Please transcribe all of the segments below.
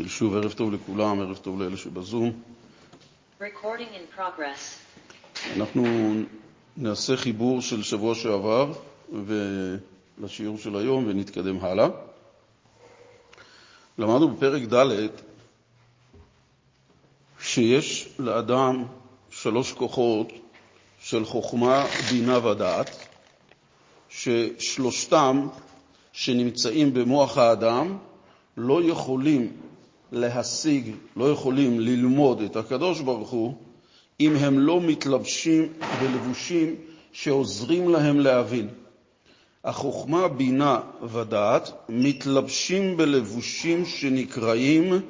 נתחיל שוב, ערב טוב לכולם, ערב טוב לאלה שבזום. אנחנו נעשה חיבור של שבוע שעבר ולשיעור של היום ונתקדם הלאה. למדנו בפרק ד' שיש לאדם שלוש כוחות של חוכמה, בינה ודעת, ששלושתם שנמצאים במוח האדם לא יכולים להשיג, לא יכולים ללמוד את הקדוש ברוך הוא, אם הם לא מתלבשים בלבושים שעוזרים להם להבין. החוכמה, בינה ודעת מתלבשים בלבושים שנקראים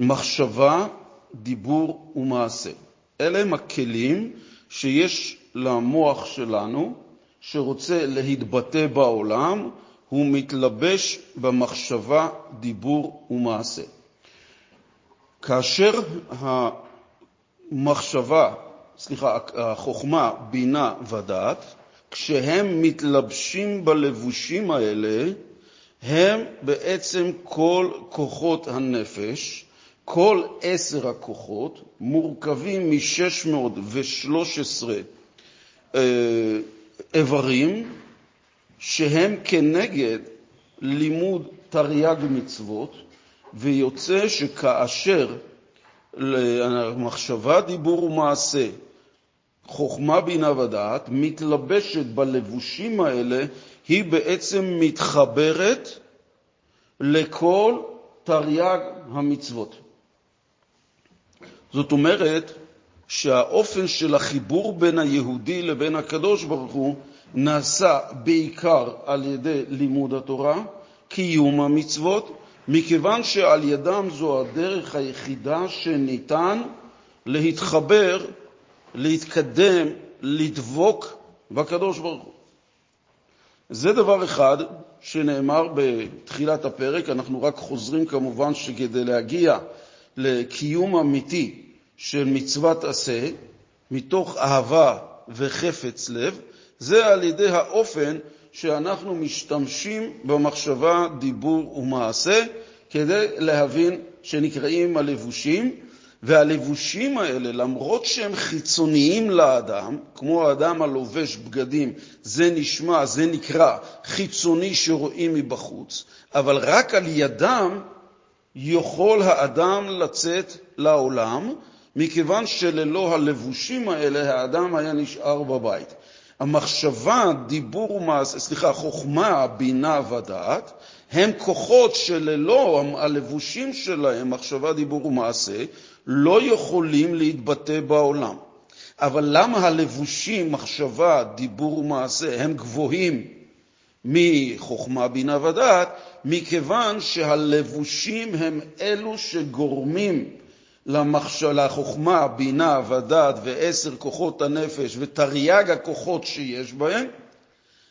מחשבה, דיבור ומעשה. אלה הם הכלים שיש למוח שלנו, שרוצה להתבטא בעולם, הוא מתלבש במחשבה, דיבור ומעשה. כאשר החוכמה, בינה ודעת, כשהם מתלבשים בלבושים האלה, הם בעצם כל כוחות הנפש, כל 10 הכוחות מורכבים מ-613 איברים שהם כנגד לימוד תרי"ג מצוות, ויוצא שכאשר למחשבה, דיבור ומעשה, חוכמה, בינה ודעת מתלבשת בלבושים האלה, היא בעצם מתחברת לכל תרי"ג המצוות. זאת אומרת שהאופן של החיבור בין היהודי לבין הקדוש ברוך הוא נעשה בעיקר על ידי לימוד התורה, קיום המצוות, מכיוון שעל ידם זו הדרך היחידה שניתן להתחבר, להתקדם, לדבוק בקדוש ברוך הוא. זה דבר אחד שנאמר בתחילת הפרק. אנחנו רק חוזרים כמובן שכדי להגיע לקיום אמיתי של מצוות עשה, מתוך אהבה וחפץ לב, זה על ידי האופן שאנחנו משתמשים במחשבה, דיבור ומעשה, כדי להבין שנקראים הלבושים. והלבושים האלה, למרות שהם חיצוניים לאדם, כמו האדם הלובש בגדים, זה נקרא חיצוני שרואים מבחוץ, אבל רק על ידם יכול האדם לצאת לעולם, מכיוון שללא הלבושים האלה האדם היה נשאר בבית. המחשבה, דיבור ומעשה, חוכמה, בינה ודעת, הם כוחות שללא הלבושים שלהם, מחשבה, דיבור ומעשה, לא יכולים להתבטא בעולם. אבל למה הלבושים, מחשבה, דיבור ומעשה, הם גבוהים מחוכמה, בינה ודעת? מכיוון שהלבושים הם אלו שגורמים לחוכמה, בינה ודעת ו10 כוחות הנפש ותרי"ג הכוחות שיש בהם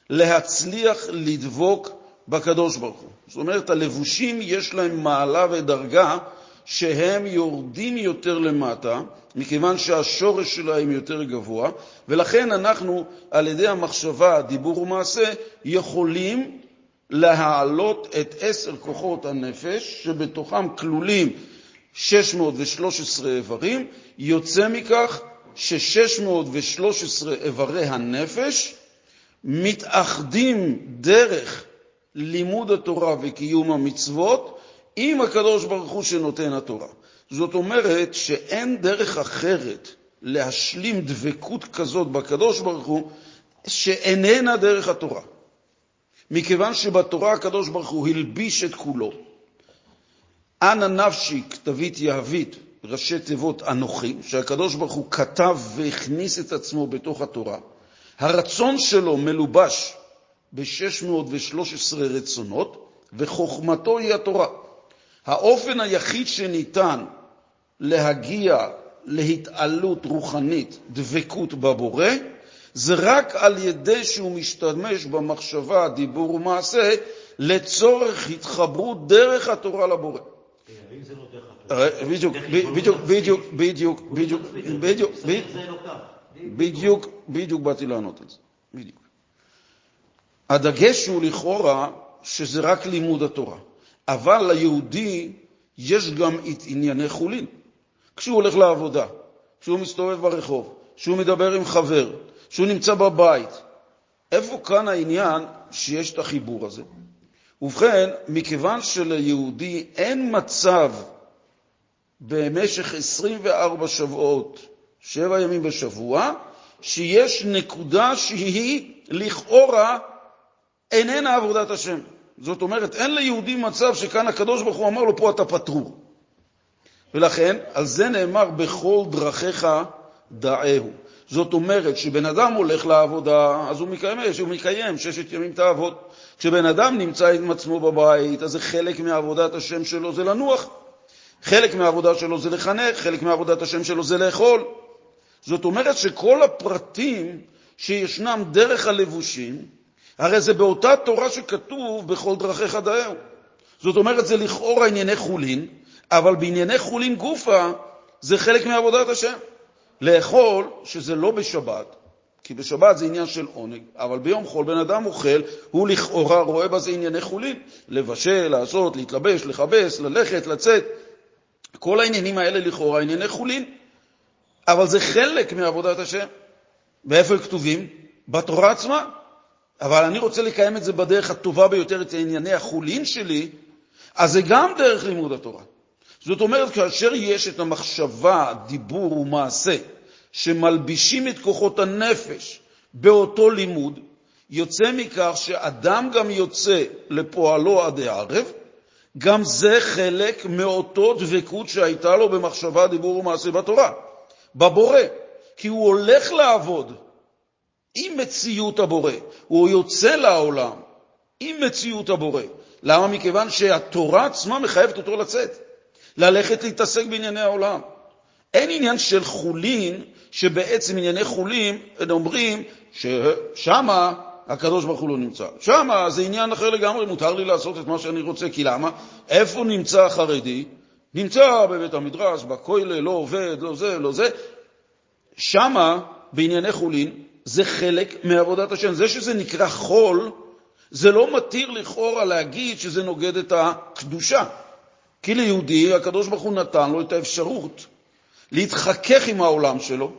להצליח לדבוק בקדוש ברוך הוא. זאת אומרת, הלבושים יש להם מעלה ודרגה שהם יורדים יותר למטה, מכיוון שהשורש שלהם יותר גבוה, ולכן אנחנו על ידי המחשבה, דיבור ומעשה יכולים להעלות את 10 כוחות הנפש שבתוכם כלולים 613 איברים. יוצא מכך ש613 איברי הנפש מתאחדים דרך לימוד התורה וקיום המצוות עם הקדוש ברוך הוא שנותן התורה. זאת אומרת שאין דרך אחרת להשלים דבקות כזאת בקדוש ברוך הוא שאיננה דרך התורה, מכיוון שבתורה הקדוש ברוך הוא הלביש את כולו. אנא נפשי כתבית יהבית, ראשי תיבות אנוכי, שהקדוש ברוך הוא כתב והכניס את עצמו בתוך התורה. הרצון שלו מלובש ב-613 רצונות, וחוכמתו היא התורה. האופן היחיד שניתן להגיע להתעלות רוחנית, דבקות בבורא, זה רק על ידי שהוא משתמש במחשבה, דיבור ומעשה, לצורך התחברות דרך התורה לבורא. בדיוק באתי לענות על זה. הדגש הוא לכאורה שזה רק לימוד התורה. אבל ליהודי יש גם את ענייני חולין. כשהוא הולך לעבודה, כשהוא מסתובב ברחוב, כשהוא מדבר עם חבר, כשהוא נמצא בבית. איפה כאן העניין שיש את החיבור הזה? ובכן, מכיוון שליהודי אין מצב במשך 24 שבועות, 7 ימים בשבוע, שיש נקודה שהיא לכאורה איננה עבודת השם. זאת אומרת, אין ליהודי מצב שכאן הקדוש ברוך הוא אמר לו, פה אתה פטור. ולכן, על זה נאמר, בכל דרכיך דעהו. זאת אומרת, כשבן אדם הולך לעבודה, אז הוא מקיים, 6 ימים תעבוד. כשבן אדם נמצא עם עצמו בבית, אז זה חלק מעבודת השם שלו זה לנוח. חלק מהעבודה שלו זה לחנך, חלק מעבודת השם שלו זה לאכול. זאת אומרת שכל הפרטים שישנם דרך הלבושים, הרי זה באותה תורה שכתוב בכל דרכיך דעהו. זאת אומרת, זה לכאורה ענייני חולין, אבל בענייני חולין גופה זה חלק מעבודת השם. לאכול, שזה לא בשבת, כי בשבת זה עניין של עונג, אבל ביום חול בן אדם אוכל, הוא לכאורה רואה בזה ענייני חולין. לבשל, לעשות, להתלבש, לחבש, ללכת, לצאת. כל העניינים האלה לכאורה ענייני חולין, אבל זה חלק מעבודת השם. ואיפה כתובים? בתורה עצמה. אבל אני רוצה לקיים את זה בדרך הטובה ביותר, את הענייני החולין שלי, אז זה גם דרך לימוד התורה. זאת אומרת, כאשר יש את המחשבה, דיבור ומעשה, שמלבישים את כוחות הנפש באותו לימוד, יוצא מכך שאדם גם יוצא לפועלו עד הערב, גם זה חלק מאותו דבקות שהייתה לו במחשבה, דיבור ומעשה בתורה, בבורא, כי הוא הולך לעבוד עם מציאות הבורא, הוא יוצא לעולם עם מציאות הבורא. למה? מכיוון שהתורה עצמה מחייבת אותו לצאת. ללכת להתעסק בענייני העולם. אין עניין של חולין, שבעצם ענייני חולין, הם אומרים ששמה הקדוש ברוך הוא לא נמצא. שמה זה עניין אחר לגמרי, מותר לי לעשות את מה שאני רוצה, כי למה? איפה נמצא החרדי? נמצא בבית המדרש, בכולל, לא עובד, לא זה, לא זה. שמה, בענייני חולין, זה חלק מעבודת השם. זה שזה נקרא חול, זה לא מתיר לכאורה להגיד שזה נוגד את הקדושה. כי ליהודי, הקדוש ברוך הוא נתן לו את האפשרות להתחכך עם העולם שלו,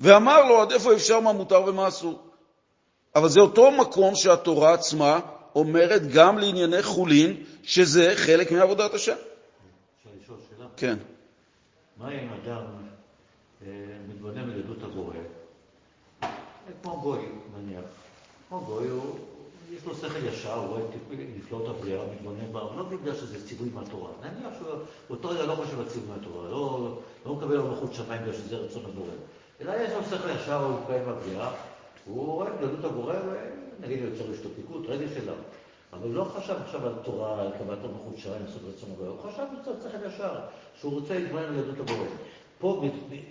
ואמר לו עד איפה אפשר, מה מותר ומה אסור. אבל זה אותו מקום שהתורה עצמה אומרת גם לענייני חולין, שזה חלק מעבודת השם. שאני שואל שאלה. כן. מה אם אדם מתבנה מלדות הגורא? כמו גוי, מניח. כמו גוי הוא... יש לו שכל ישר, הוא רואה נפלאות הבריאה, מתבונן בה, אבל לא בגלל שזה ציווי מהתורה. נניח שאותו רגע לא חושב על ציווי מהתורה, לא מקבל על מלכות שמיים בגלל שזה רצון הבורא. אלא יש לו שכל ישר, הוא מקיים הבריאה, הוא רואה גדלות הבורא, נגיד יוצר השתוקקות, רגע שלו. אבל הוא לא חשב עכשיו על תורה, על קבלת מלכות שמיים, לעשות רצון הבורא. הוא חשב על שכל ישר, שהוא רוצה להתבונן על גדלות הבורא. פה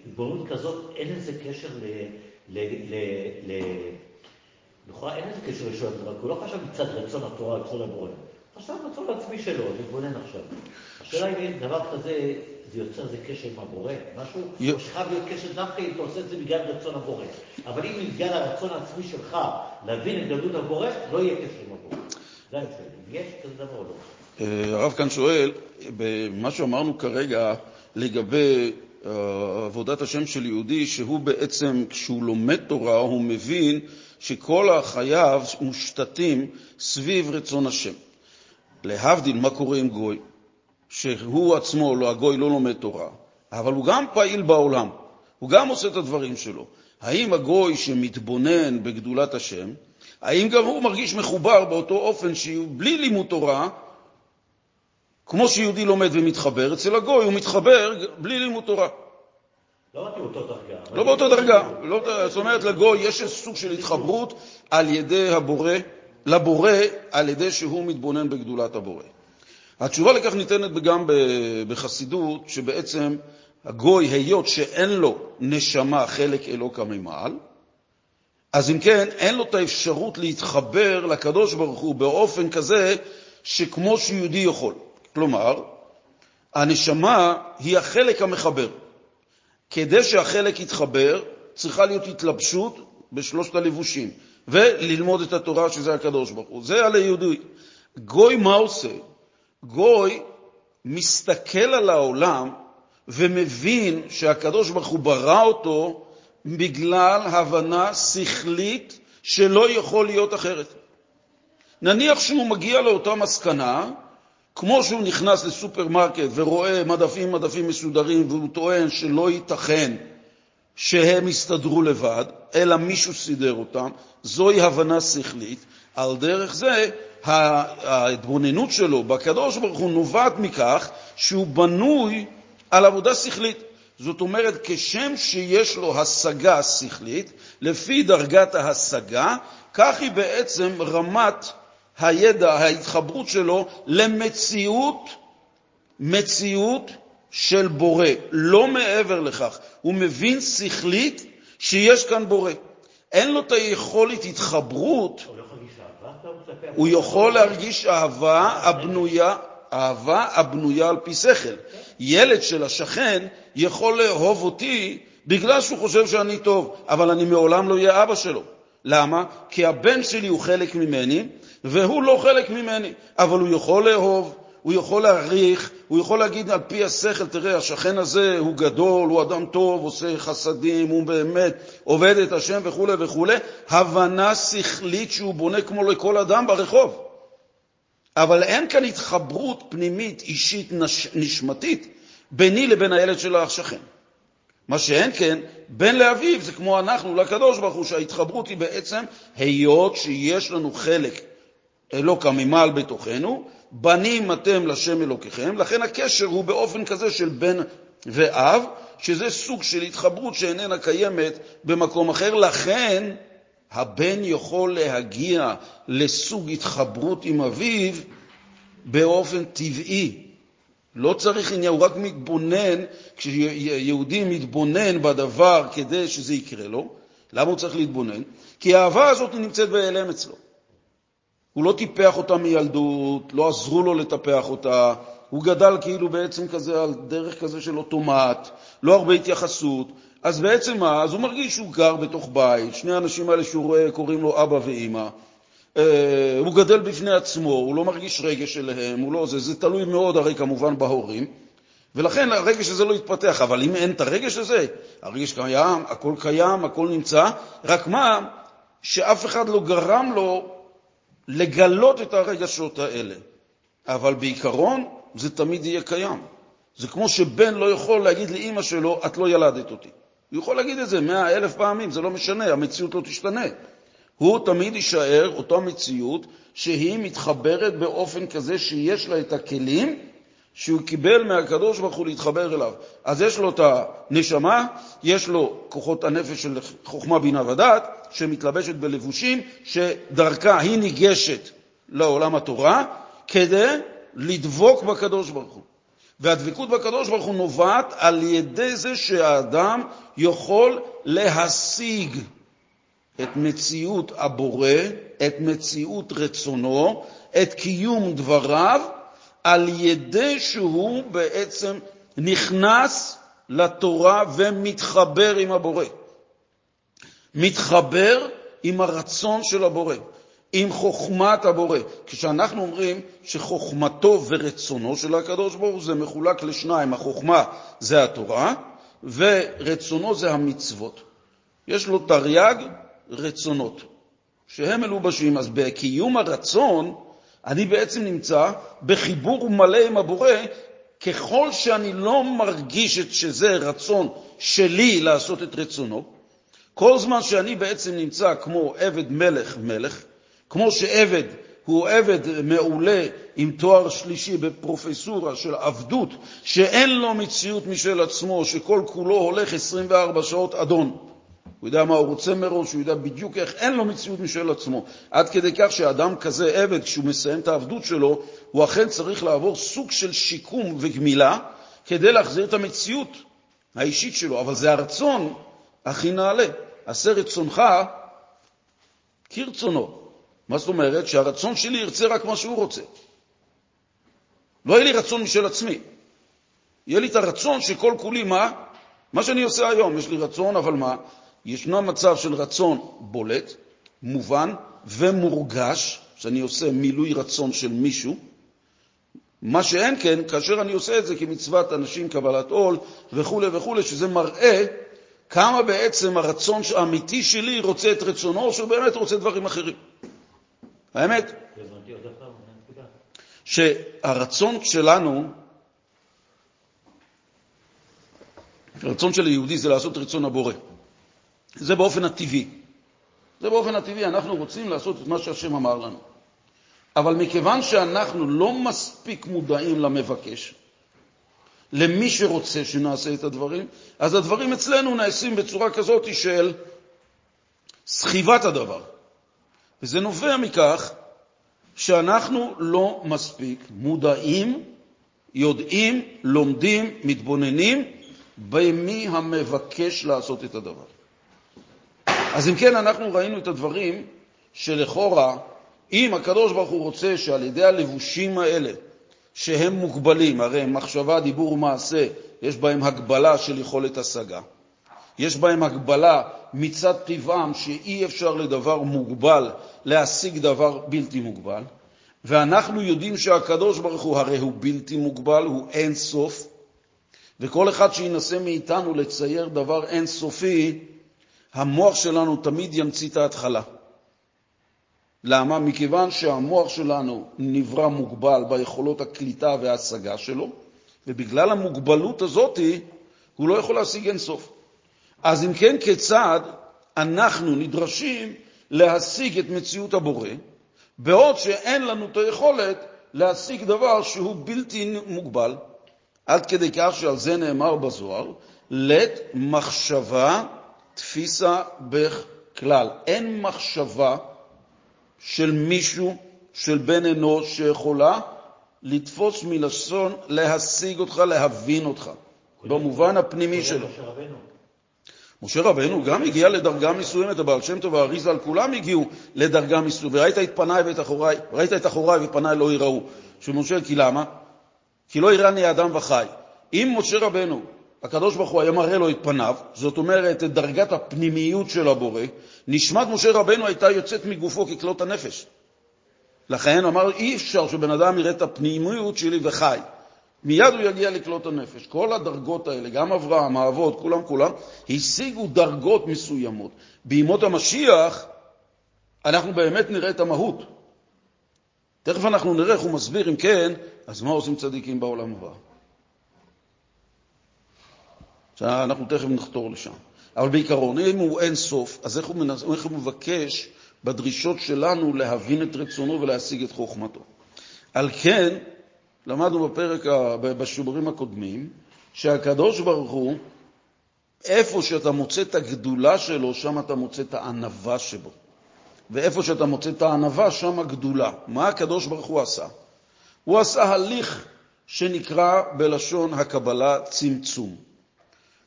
בהתבוננות כזאת אין איזה קשר לכאורה אין איזה קשר לשאול את רק, הוא לא חשב מצד רצון התורה, רצון הבורא. חשב רצון לעצמי שלו, נתבונן עכשיו. השאלה אם אין דבר כזה, זה יוצר איזה קשר עם הבורא, משהו, או שחייב להיות קשר דווקא אם אתה עושה את זה בגלל רצון הבורא. אבל אם בגלל הרצון העצמי שלך להבין את גדלות הבורא, לא יהיה קשר עם הבורא. זה אני שואל, יש כזה דבר או לא? הרב כאן שואל, במה שאמרנו כרגע לגבי עבודת השם של יהודי, שהוא בעצם, כשהוא לומד תורה, הוא מבין שכל החייו מושתתים סביב רצון השם. להבדיל, מה קורה עם גוי? שהוא עצמו, לא, הגוי לא לומד תורה, אבל הוא גם פעיל בעולם, הוא גם עושה את הדברים שלו. האם הגוי שמתבונן בגדולת השם, האם גם הוא מרגיש מחובר באותו אופן שבלי לימוד תורה, כמו שיהודי לומד ומתחבר, אצל הגוי הוא מתחבר בלי לימוד תורה. לא באותו דרגה. זאת אומרת, לגוי יש סוג של התחברות על ידי הבורא, לבורא, על ידי שהוא מתבונן בגדולת הבורא. התשובה לכך ניתנת גם בחסידות, שבעצם הגוי, היות שאין לו נשמה חלק אלוקה ממעל, אז אם כן, אין לו את האפשרות להתחבר לקדוש ברוך הוא באופן כזה שכמו שיהודי יכול. כלומר, הנשמה היא החלק המחבר. כדי שהחלק יתחבר, צריכה להיות התלבשות בשלושת הלבושים, וללמוד את התורה שזה הקדוש ברוך הוא. זה על היהודי. גוי מה עושה? גוי מסתכל על העולם ומבין שהקדוש ברוך הוא ברא אותו בגלל הבנה שכלית שלא יכול להיות אחרת. נניח שהוא מגיע לאותה מסקנה, כמו שהוא נכנס לסופרמרקט ורואה מדפים מסודרים, והוא טוען שלא ייתכן שהם יסתדרו לבד, אלא מישהו סידר אותם, זוהי הבנה שכלית. על דרך זה, ההתבוננות שלו בקדוש ברוך הוא נובעת מכך שהוא בנוי על עבודה שכלית. זאת אומרת, כשם שיש לו השגה שכלית, לפי דרגת ההשגה, כך היא בעצם רמת הידע, ההתחברות שלו למציאות, מציאות של בורא, לא מעבר לכך. הוא מבין שכלית שיש כאן בורא. אין לו את היכולת התחברות, הוא יכול להרגיש אהבה הבנויה, אהבה הבנויה על פי שכל. ילד של השכן יכול לאהוב אותי בגלל שהוא חושב שאני טוב, אבל אני מעולם לא יהיה אבא שלו. למה? כי הבן שלי הוא חלק ממני, והוא לא חלק ממני, אבל הוא יכול לאהוב, הוא יכול להעריך, הוא יכול להגיד על פי השכל, תראה, השכן הזה הוא גדול, הוא אדם טוב, עושה חסדים, הוא באמת עובד את השם וכו' וכו'. הבנה שכלית שהוא בונה כמו לכל אדם ברחוב. אבל אין כאן התחברות פנימית, אישית, נשמתית, ביני לבין הילד של השכן. מה שאין כן, בין לאביו, זה כמו אנחנו, לקדוש ברוך הוא, שההתחברות היא בעצם היות שיש לנו חלק אלוקא ממעל בתוכנו, בנים אתם לשם אלוקיכם, לכן הקשר הוא באופן כזה של בן ואב, שזה סוג של התחברות שאיננה קיימת במקום אחר, לכן הבן יכול להגיע לסוג התחברות עם אביו באופן טבעי. לא צריך עניין, הוא רק מתבונן, כשיהודי מתבונן בדבר כדי שזה יקרה לו. למה הוא צריך להתבונן? כי האהבה הזאת נמצאת בהיעלם אצלו. הוא לא טיפח אותה מילדות, לא עזרו לו לטפח אותה, הוא גדל כאילו בעצם כזה על דרך כזה של אוטומט, לא הרבה התייחסות. אז בעצם מה? אז הוא מרגיש שהוא גר בתוך בית, שני האנשים האלה שהוא רואה קוראים לו אבא ואמא, הוא גדל בפני עצמו, הוא לא מרגיש רגש אליהם, הוא לא, זה תלוי מאוד הרי כמובן בהורים, ולכן הרגש הזה לא יתפתח, אבל אם אין את הרגש הזה, הרגש קיים, הכל נמצא, רק מה? שאף אחד לא גרם לו לגלות את הרגשות האלה. אבל בעיקרון זה תמיד יהיה קיים. זה כמו שבן לא יכול להגיד לאמא שלו, את לא ילדת אותי. הוא יכול להגיד את זה 100,000 פעמים, זה לא משנה, המציאות לא תשתנה. הוא תמיד יישאר אותה מציאות שהיא מתחברת באופן כזה שיש לה את הכלים שהוא קיבל מהקדוש ברוך הוא להתחבר אליו. אז יש לו את הנשמה, יש לו כוחות הנפש של חוכמה בינה ודעת, שמתלבשת בלבושים, שדרכה היא ניגשת לעולם התורה, כדי לדבוק בקדוש ברוך הוא. והדבקות בקדוש ברוך הוא נובעת על ידי זה שהאדם יכול להשיג את מציאות הבורא, את מציאות רצונו, את קיום דבריו, על ידי שהוא בעצם נכנס לתורה ומתחבר עם הבורא. מתחבר עם הרצון של הבורא, עם חוכמת הבורא. כשאנחנו אומרים שחוכמתו ורצונו של הקדוש ברוך הוא זה מחולק לשניים, החוכמה זה התורה ורצונו זה המצוות. יש לו תרי"ג רצונות שהם מלובשים, אז בקיום הרצון אני בעצם נמצא בחיבור מלא עם הבורא, ככל שאני לא מרגיש שזה רצון שלי לעשות את רצונו, כל זמן שאני בעצם נמצא כמו עבד מלך, כמו שעבד הוא עבד מעולה עם תואר שלישי בפרופסורה של עבדות, שאין לו מציאות משל עצמו, שכל כולו הולך 24 שעות אדון. הוא יודע מה הוא רוצה מראש, הוא יודע בדיוק איך, אין לו מציאות משל עצמו. עד כדי כך שאדם כזה עבד, כשהוא מסיים את העבדות שלו, הוא אכן צריך לעבור סוג של שיקום וגמילה, כדי להחזיר את המציאות האישית שלו. אבל זה הרצון הכי נעלה. עשה רצונך כרצונו. מה זאת אומרת? שהרצון שלי ירצה רק מה שהוא רוצה. לא יהיה לי רצון משל עצמי. יהיה לי את הרצון שכל כולי מה שאני עושה היום. יש לי רצון, אבל מה? ישנו מצב של רצון בולט, מובן ומורגש, שאני עושה מילוי רצון של מישהו, מה שאין כן, כאשר אני עושה את זה כמצוות אנשים, קבלת עול וכו' וכו', שזה מראה כמה בעצם הרצון האמיתי שלי רוצה את רצונו, או שהוא באמת רוצה דברים אחרים. האמת? שהרצון שלנו, הרצון של היהודי זה לעשות רצון הבורא. זה באופן הטבעי. זה באופן הטבעי, אנחנו רוצים לעשות את מה שהשם אמר לנו. אבל מכיוון שאנחנו לא מספיק מודעים למבקש, למי שרוצה שנעשה את הדברים, אז הדברים אצלנו נעשים בצורה כזאת של סחיבת הדבר. וזה נובע מכך שאנחנו לא מספיק מודעים, יודעים, לומדים, מתבוננים, במי המבקש לעשות את הדבר. אז אם כן, אנחנו ראינו את הדברים שלכאורה, אם הקדוש ברוך הוא רוצה שעל ידי הלבושים האלה, שהם מוגבלים, הרי מחשבה, דיבור ומעשה, יש בהם הגבלה של יכולת השגה. יש בהם הגבלה מצד טבעם שאי אפשר לדבר מוגבל, להשיג דבר בלתי מוגבל. ואנחנו יודעים שהקדוש ברוך הוא הרי הוא בלתי מוגבל, הוא אין סוף. וכל אחד שינסה מאיתנו לצייר דבר אין סופי, המוח שלנו תמיד ימציא את ההתחלה. למה? מכיוון שהמוח שלנו נברא מוגבל ביכולות הקליטה וההשגה שלו, ובגלל המוגבלות הזאת הוא לא יכול להשיג אין סוף. אז אם כן, כיצד אנחנו נדרשים להשיג את מציאות הבורא, בעוד שאין לנו את היכולת להשיג דבר שהוא בלתי מוגבל, עד כדי כך שעל זה נאמר בזוהר, לית מחשבה תפיסה בכלל. אין מחשבה של מישהו, של בן אנוש, שיכולה לתפוס מלשון, להשיג אותך, להבין אותך, במובן הפנימי שלו. משה רבנו גם הגיע לדרגה מסוימת, הבעל שם טוב והאריזה על כולם הגיעו לדרגה מסוימת. וראית את פניי ואת אחוריי, ראית את אחוריי ופניי לא יראו. שמשה, כי למה? כי לא יראני האדם וחי. אם משה רבנו, הקדוש ברוך הוא היה מראה לו את פניו, זאת אומרת, את דרגת הפנימיות של הבורא, נשמת משה רבנו הייתה יוצאת מגופו ככלות הנפש. לכן אמר, אי אפשר שבן אדם יראה את הפנימיות שלי וחי. מיד הוא יגיע לכלות הנפש. כל הדרגות האלה, גם אברהם, האבות, כולם, השיגו דרגות מסוימות. בימות המשיח, אנחנו באמת נראה את המהות. תכף אנחנו נראה איך הוא מסביר, אם כן, אז מה עושים צדיקים בעולם הבא? אנחנו תכף נחתור לשם. אבל בעיקרון, אם הוא אין סוף, אז איך הוא מבקש בדרישות שלנו להבין את רצונו ולהשיג את חוכמתו? על כן, למדנו בשיעורים הקודמים, שהקדוש ברוך הוא, איפה שאתה מוצא את הגדולה שלו, שם אתה מוצא את הענבה שבו. ואיפה שאתה מוצא את הענבה, שם הגדולה. מה הקדוש ברוך הוא עשה? הוא עשה הליך שנקרא בלשון הקבלה צמצום.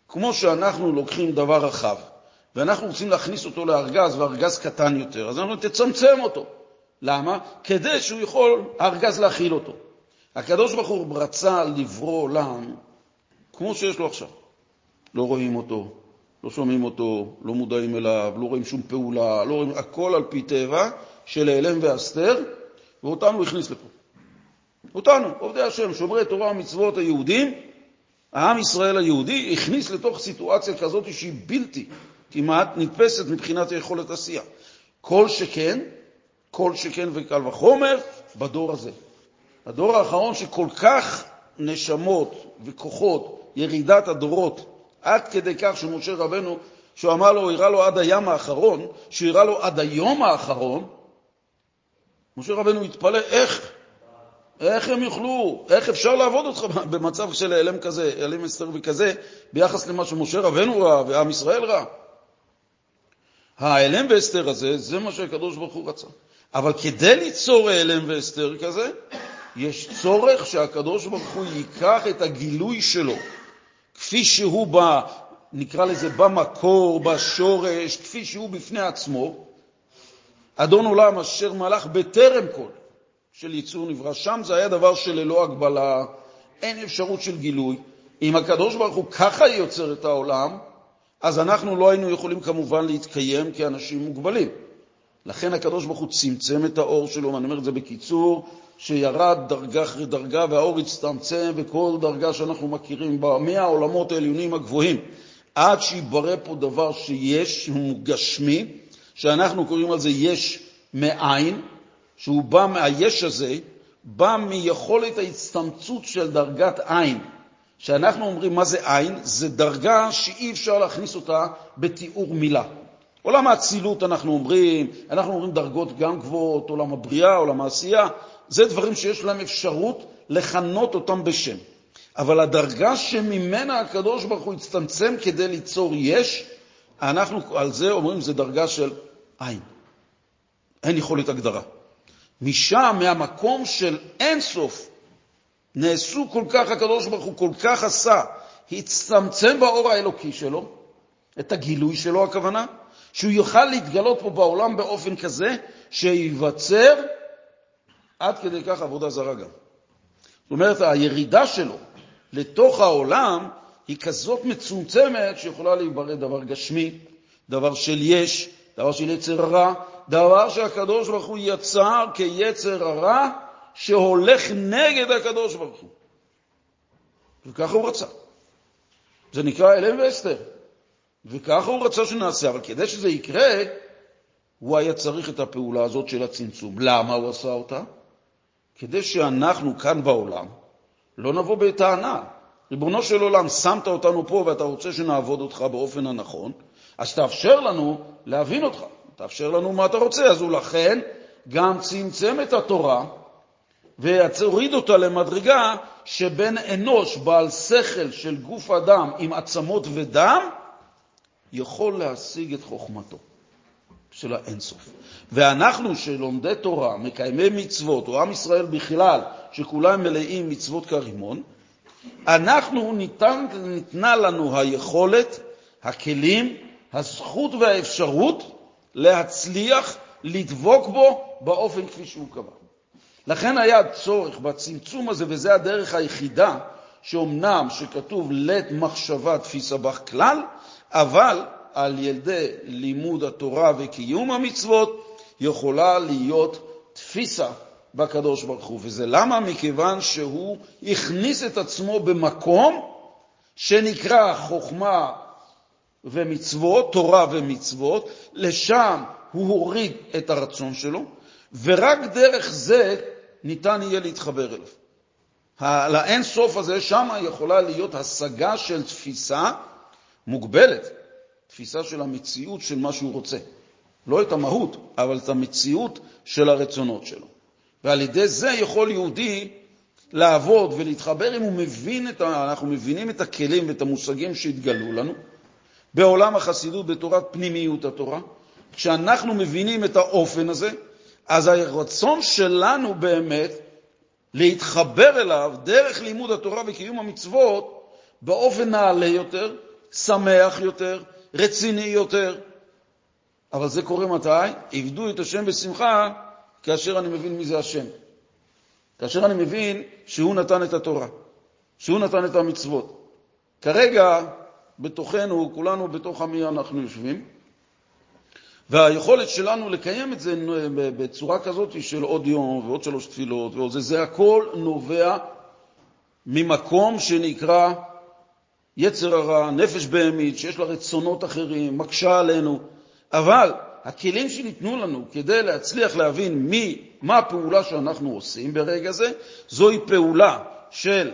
כמו שאנחנו לוקחים דבר רחב, ואנחנו רוצים להכניס אותו לארגז, וארגז קטן יותר, אז אנחנו תצמצם אותו. למה? כדי שהוא יכול, הארגז להכיל אותו. הקדוש ברוך הוא רצה לברוא עולם, כמו שיש לו עכשיו. לא רואים אותו, לא שומעים אותו, לא מודעים אליו, לא רואים שום פעולה, לא רואים הכל על פי טבע, של העלם והסתר, ואותנו הכניס לפה. אותנו, עובדי השם, שומרי תורה ומצוות היהודים, העם ישראל היהודי הכניס לתוך סיטואציה כזאת שהיא בלתי, כמעט נתפסת מבחינת היכולת עשייה. כל שכן וקל וחומר בדור הזה. הדור האחרון שכל כך נשמות וכוחות, ירידת הדורות, עד כדי כך שמשה רבנו, שהוא אמר לו, יראה לו עד הים האחרון, שיראה לו עד היום האחרון, משה רבנו התפלא איך הם יוכלו, איך אפשר לעבוד אותך במצב של העלם כזה, העלם הסתר וכזה, ביחס למה שמשה רבנו רע ועם ישראל רע. העלם והסתר הזה, זה מה שהקדוש ברוך הוא רצה. אבל כדי ליצור העלם והסתר כזה, יש צורך שהקדוש ברוך הוא ייקח את הגילוי שלו, כפי שהוא בא, נקרא לזה במקור, בשורש, כפי שהוא בפני עצמו, אדון עולם אשר מלך בטרם כל, של ייצור נברא. שם זה היה דבר של ללא הגבלה, אין אפשרות של גילוי. אם הקדוש ברוך הוא ככה יוצר את העולם, אז אנחנו לא היינו יכולים כמובן להתקיים כאנשים מוגבלים. לכן הקדוש ברוך הוא צמצם את האור שלו, ואני אומר את זה בקיצור, שירד דרגה אחרי דרגה והאור הצטמצם בכל דרגה שאנחנו מכירים במאה העולמות העליונים הגבוהים, עד שיברא פה דבר שיש, שהוא גשמי, שאנחנו קוראים על זה יש מאין, שהוא בא מהיש הזה, בא מיכולת ההצטמצות של דרגת עין. שאנחנו אומרים מה זה עין, זה דרגה שאי אפשר להכניס אותה בתיאור מילה. עולם האצילות אנחנו אומרים דרגות גם גבוהות, עולם הבריאה, עולם העשייה, זה דברים שיש להם אפשרות לכנות אותם בשם. אבל הדרגה שממנה הקדוש ברוך הוא הצטמצם כדי ליצור יש, אנחנו על זה אומרים זה דרגה של עין. אין יכולת הגדרה. משם, מהמקום של אין סוף, נעשו כל כך, הקדוש ברוך הוא כל כך עשה, הצטמצם באור האלוקי שלו, את הגילוי שלו הכוונה, שהוא יוכל להתגלות פה בעולם באופן כזה, שיבצר עד כדי כך עבודה זרה גם. זאת אומרת, הירידה שלו לתוך העולם היא כזאת מצומצמת שיכולה להיברא דבר גשמי, דבר של יש, דבר של יצר הרע, דבר שהקדוש ברוך הוא יצר כיצר הרע שהולך נגד הקדוש ברוך הוא. וככה הוא רצה. זה נקרא אלם ואסתר. וככה הוא רצה שנעשה. אבל כדי שזה יקרה, הוא היה צריך את הפעולה הזאת של הצמצום. למה הוא עשה אותה? כדי שאנחנו כאן בעולם לא נבוא בטענה. ריבונו של עולם, שמת אותנו פה ואתה רוצה שנעבוד אותך באופן הנכון, אז תאפשר לנו להבין אותך. תאפשר לנו מה אתה רוצה. אז הוא לכן גם צמצם את התורה והוריד אותה למדרגה שבן אנוש בעל שכל של גוף אדם עם עצמות ודם יכול להשיג את חוכמתו של האינסוף. ואנחנו שלומדי תורה, מקיימי מצוות, או עם ישראל בכלל, שכולם מלאים מצוות כרימון, אנחנו ניתנה לנו היכולת, הכלים, הזכות והאפשרות להצליח, לדבוק בו באופן כפי שהוא קבע. לכן היה הצורך בצמצום הזה, וזה הדרך היחידה שאומנם שכתוב לית מחשבה תפיסה בך כלל, אבל על ידי לימוד התורה וקיום המצוות יכולה להיות תפיסה בקדוש ברוך הוא. וזה למה? מכיוון שהוא הכניס את עצמו במקום שנקרא חוכמה ומצוות, תורה ומצוות, לשם הוא הוריד את הרצון שלו, ורק דרך זה ניתן יהיה להתחבר אליו. לאין סוף הזה, שם יכולה להיות השגה של תפיסה מוגבלת, תפיסה של המציאות של מה שהוא רוצה. לא את המהות, אבל את המציאות של הרצונות שלו. ועל ידי זה יכול יהודי לעבוד ולהתחבר אם הוא מבין אנחנו מבינים את הכלים ואת המושגים שהתגלו לנו, בעולם החסידות, בתורת פנימיות התורה. כשאנחנו מבינים את האופן הזה, אז הרצון שלנו באמת להתחבר אליו דרך לימוד התורה וקיום המצוות באופן נעלה יותר, שמח יותר, רציני יותר. אבל זה קורה מתי? עבדו את השם בשמחה, כאשר אני מבין מי זה השם. כאשר אני מבין שהוא נתן את התורה, שהוא נתן את המצוות. כרגע בתוכנו, כולנו בתוך עמי אנחנו יושבים, והיכולת שלנו לקיים את זה בצורה כזאת של עוד יום ועוד 3 תפילות, ועוד זה הכל נובע ממקום שנקרא יצר הרע, נפש בהמית, שיש לה רצונות אחרים, מקשה עלינו. אבל הכלים שניתנו לנו כדי להצליח להבין מה הפעולה שאנחנו עושים ברגע זה, זוהי פעולה של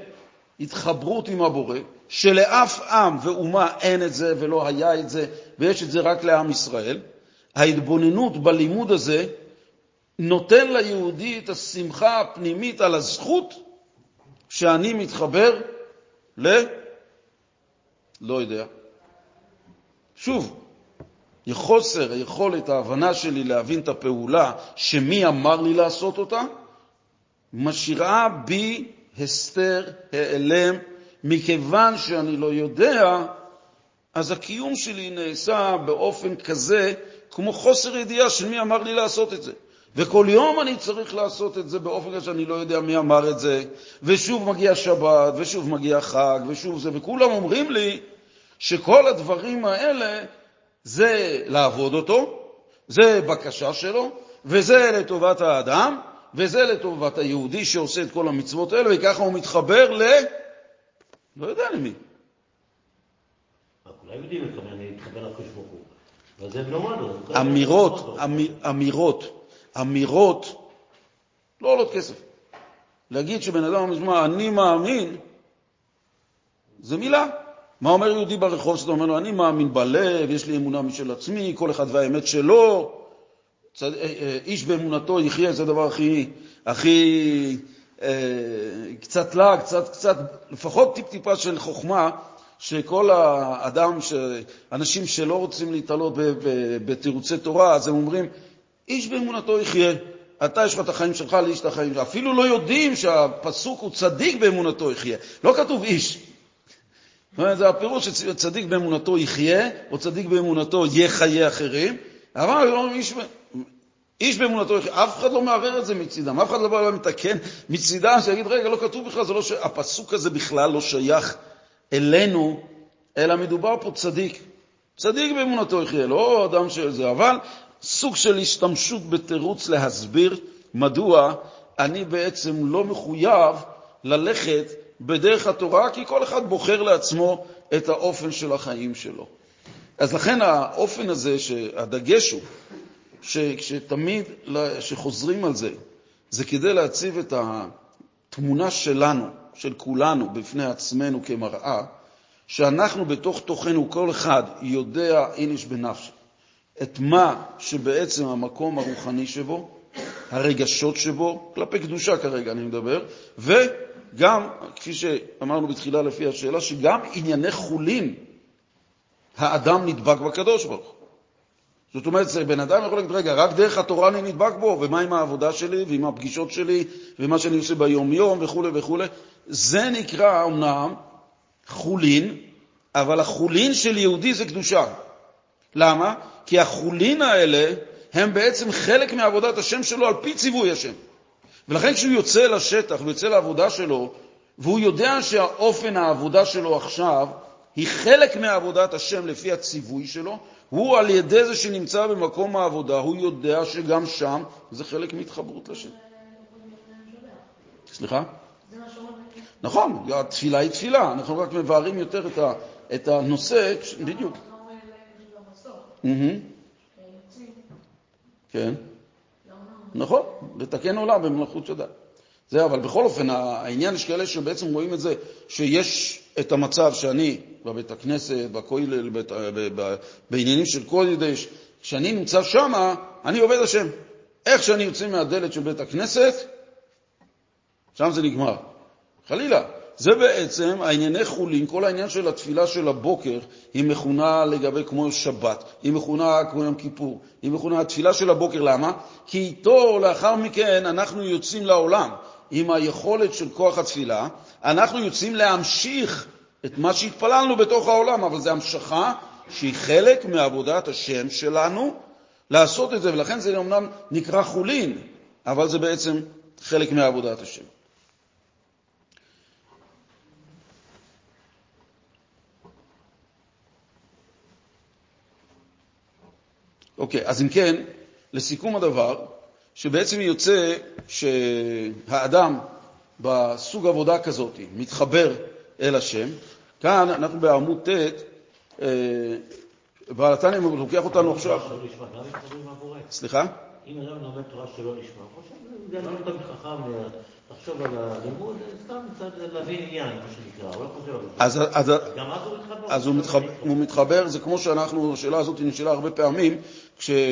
התחברות עם הבורא, שלאף עם ואומה אין את זה ולא היה את זה, ויש את זה רק לעם ישראל. ההתבוננות בלימוד הזה נותן ליהודי את השמחה הפנימית על הזכות שאני מתחבר לא יודע. שוב, חוסר היכולת ההבנה שלי להבין את הפעולה שמי אמר לי לעשות אותה, משאירה בי הסתר, העלם, מכיוון שאני לא יודע, אז הקיום שלי נעשה באופן כזה, כמו חוסר ידיעה של מי אמר לי לעשות את זה. וכל יום אני צריך לעשות את זה באופן שאני לא יודע מי אמר את זה. ושוב מגיע שבת, ושוב מגיע חג, ושוב זה. וכולם אומרים לי שכל הדברים האלה זה לעבוד אותו, זה בקשה שלו, וזה לטובת האדם, וזה לטובת היהודי שעושה את כל המצוות האלה, וככה הוא מתחבר ל... לא יודע למי. אולי יודעים את כמה, אני מתחבר לקדוש ברוך הוא. אבל זה בלומדו. אמירות לא עולות כסף. להגיד שבן אדם מזמן, אני מאמין, זה מילה. מה אומר יהודי ברחוב? שאתה אומר לו, אני מאמין בלב, יש לי אמונה משל עצמי, כל אחד והאמת שלו. איש באמונתו יחיה, זה הדבר הכי קצת לה, קצת, לפחות טיפה של חוכמה, שכל אנשים שלא רוצים להתעלות בתירוצי תורה, אז הם אומרים, איש באמונתו יחיה, אתה יש לך את החיים שלך, לי יש את החיים שלך. אפילו לא יודעים שהפסוק הוא צדיק באמונתו יחיה. לא כתוב איש. זה הפירוש שצדיק באמונתו יחיה, או צדיק באמונתו יחיה אחרים, אבל לא איש באמונתו יחיה. אף אחד לא מערער את זה מצידם, אף אחד לא מתקן מצידם, שיגיד, רגע, לא כתוב בכלל, הפסוק הזה בכלל לא שייך אלינו, אלא מדובר פה צדיק. צדיק באמונתו יחיה, לא אדם של זה, אבל סוג של השתמשות בתירוץ להסביר מדוע אני בעצם לא מחויב ללכת בדרך התורה, כי כל אחד בוחר לעצמו את האופן של החיים שלו. אז לכן האופן הזה, הדגש הוא, שתמיד שחוזרים על זה, זה כדי להציב את התמונה שלנו, של כולנו, בפני עצמנו כמראה, שאנחנו בתוך תוכנו כל אחד יודע איניש בנפש, את מה שבעצם המקום הרוחני שבו, הרגשות שבו, כלפי קדושה כרגע אני מדבר, וגם, כפי שאמרנו בתחילה לפי השאלה, שגם ענייני חולים, האדם נדבק בקדוש ברוך. זאת אומרת, בן אדם יכול להגיד, רגע, רק דרך התורה אני נדבק בו, ומה עם העבודה שלי, ועם הפגישות שלי, ומה שאני עושה ביום יום, וכו' וכו'. זה נקרא אמנם חולין, אבל החולין של יהודי זה קדושה. למה? כי החולין האלה הם בעצם חלק מעבודת השם שלו על פי ציווי השם. ולכן כשהוא יוצא לשטח ויוצא לעבודה שלו, והוא יודע שהאופן העבודה שלו עכשיו היא חלק מעבודת השם לפי הציווי שלו, הוא על ידי זה שנמצא במקום העבודה, הוא יודע שגם שם זה חלק מהתחברות לשם. סליחה? זה מה שאומר. נכון, התפילה היא תפילה. אנחנו רק מבארים יותר את הנושא, בדיוק. כן. נכון, לתקן עולם במלאכות שדה. זה, אבל בכל אופן, העניין יש כאלה שבעצם רואים את זה, שיש את המצב שאני בבית הכנסת, בכולל, בעניינים של קודש, כשאני נמצא שמה, אני עובד השם. איך שאני יוצא מהדלת של בית הכנסת, שם זה נגמר. חלילה. זה בעצם הענייני חולין, כל העניין של התפילה של הבוקר, היא מכונה לגבי כמו שבת, היא מכונה כמו יום כיפור, היא מכונה התפילה של הבוקר, למה? כי איתו לאחר מכן אנחנו יוצאים לעולם, עם היכולת של כוח התפילה, אנחנו יוצאים להמשיך את מה שהתפללנו בתוך העולם, אבל זה המשכה שהיא חלק מעבודת השם שלנו לעשות את זה, ולכן זה אמנם נקרא חולין, אבל זה בעצם חלק מעבודת השם. אוקיי, אז אם כן, לסיכום הדבר, שבעצם יוצא שהאדם בסוג עבודה כזאת מתחבר אל השם. כאן אנחנו בעמוד ת' ועל התניא לוקח אותנו עכשיו. סליחה? אם אדם לומד תורה שלא נשמע, זה לא תמיד חכם לחשוב על הלימוד, סתם קצת להבין עניין, מה שנקרא, הוא לא חושב על זה. גם אז הוא מתחבר. אז הוא מתחבר, זה כמו שאנחנו, השאלה הזאת נשאלה הרבה פעמים, כשהרבי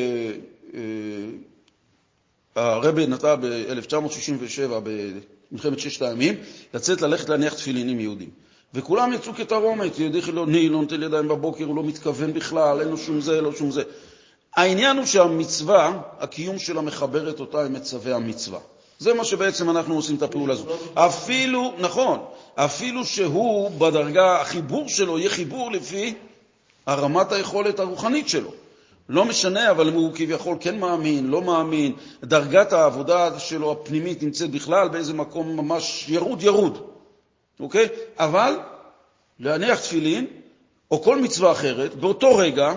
נטה ב-1967, במלחמת ששת הימים, לצאת ללכת להניח תפילינים יהודים. וכולם יצאו כתרומת, יהודי חילוני, לא נוטל ידיים בבוקר, הוא לא מתכוון בכלל, אין לו שום זה, אין לו שום זה. העניין הוא שהמצווה, הקיום שלה מחברת אותה עם מצווה המצווה. זה מה שבעצם אנחנו עושים את הפעולה הזאת. אפילו, נכון, אפילו שהוא בדרגה, החיבור שלו יהיה חיבור לפי הרמת היכולת הרוחנית שלו. לא משנה, אבל הוא כביכול כן מאמין, לא מאמין. דרגת העבודה שלו הפנימית נמצאת בכלל באיזה מקום ממש ירוד. אוקיי? אבל להניח תפילין, או כל מצווה אחרת, באותו רגע,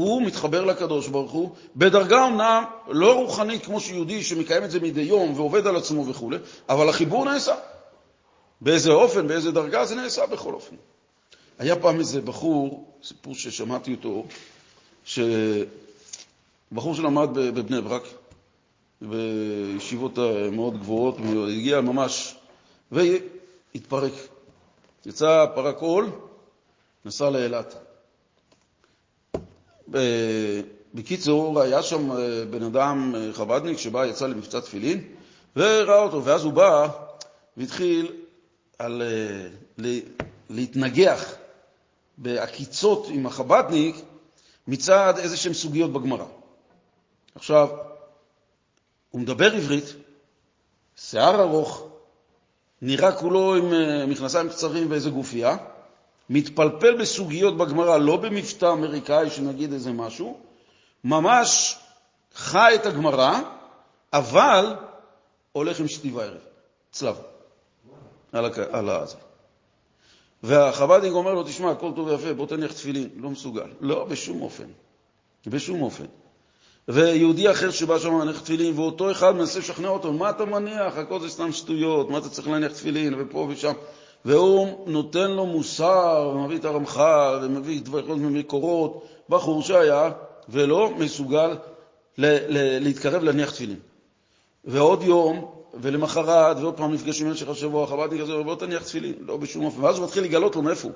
הוא מתחבר לקדוש ברוך הוא, בדרגה אומנם לא רוחנית כמו שיהודי שמקיים את זה מדי יום ועובד על עצמו וכו', אבל החיבור נעשה. באיזה אופן, באיזה דרגה, זה נעשה בכל אופן. היה פעם איזה בחור, סיפור ששמעתי אותו, בחור שלמד בבני ברק, בישיבות מאוד גבוהות, הגיע ממש, והתפרק. יצא פרק עול, נסע לאילת. בקיצור, היה שם בן אדם חבדניק שבא, יצא למבצע תפילין, וראה אותו, ואז הוא בא והתחיל להתנגח בעקיצות עם החבדניק מצד איזשהם סוגיות בגמרא. עכשיו, הוא מדבר עברית, שיער ארוך, נראה כולו עם מכנסיים קצרים ואיזה גופייה, מתפלפל בסוגיות בגמרא, לא במבטא אמריקאי שנגיד איזה משהו, ממש חי את הגמרא, אבל הולך עם שתי וערב, צלב, על הזה. והחבדניק אומר לו, תשמע, הכל טוב ויפה, בוא תניח תפילין, לא מסוגל. לא, בשום אופן, בשום אופן. ויהודי אחר שבא שם להניח תפילין, ואותו אחד מנסה לשכנע אותו, מה אתה מניח? הכל זה סתם שטויות, מה אתה צריך להניח תפילין, ופה ושם. והוא נותן לו מוסר, מביא את הרמח"ל, ומביא דברים ממקורות, בחור שהיה, ולא מסוגל להתקרב להניח תפילין. ועוד יום, ולמחרת, ועוד פעם נפגש עם אנשי השבוע, החבדניק הזה, ובוא תניח תפילין, לא בשום אופן. ואז הוא מתחיל לגלות לו מאיפה הוא.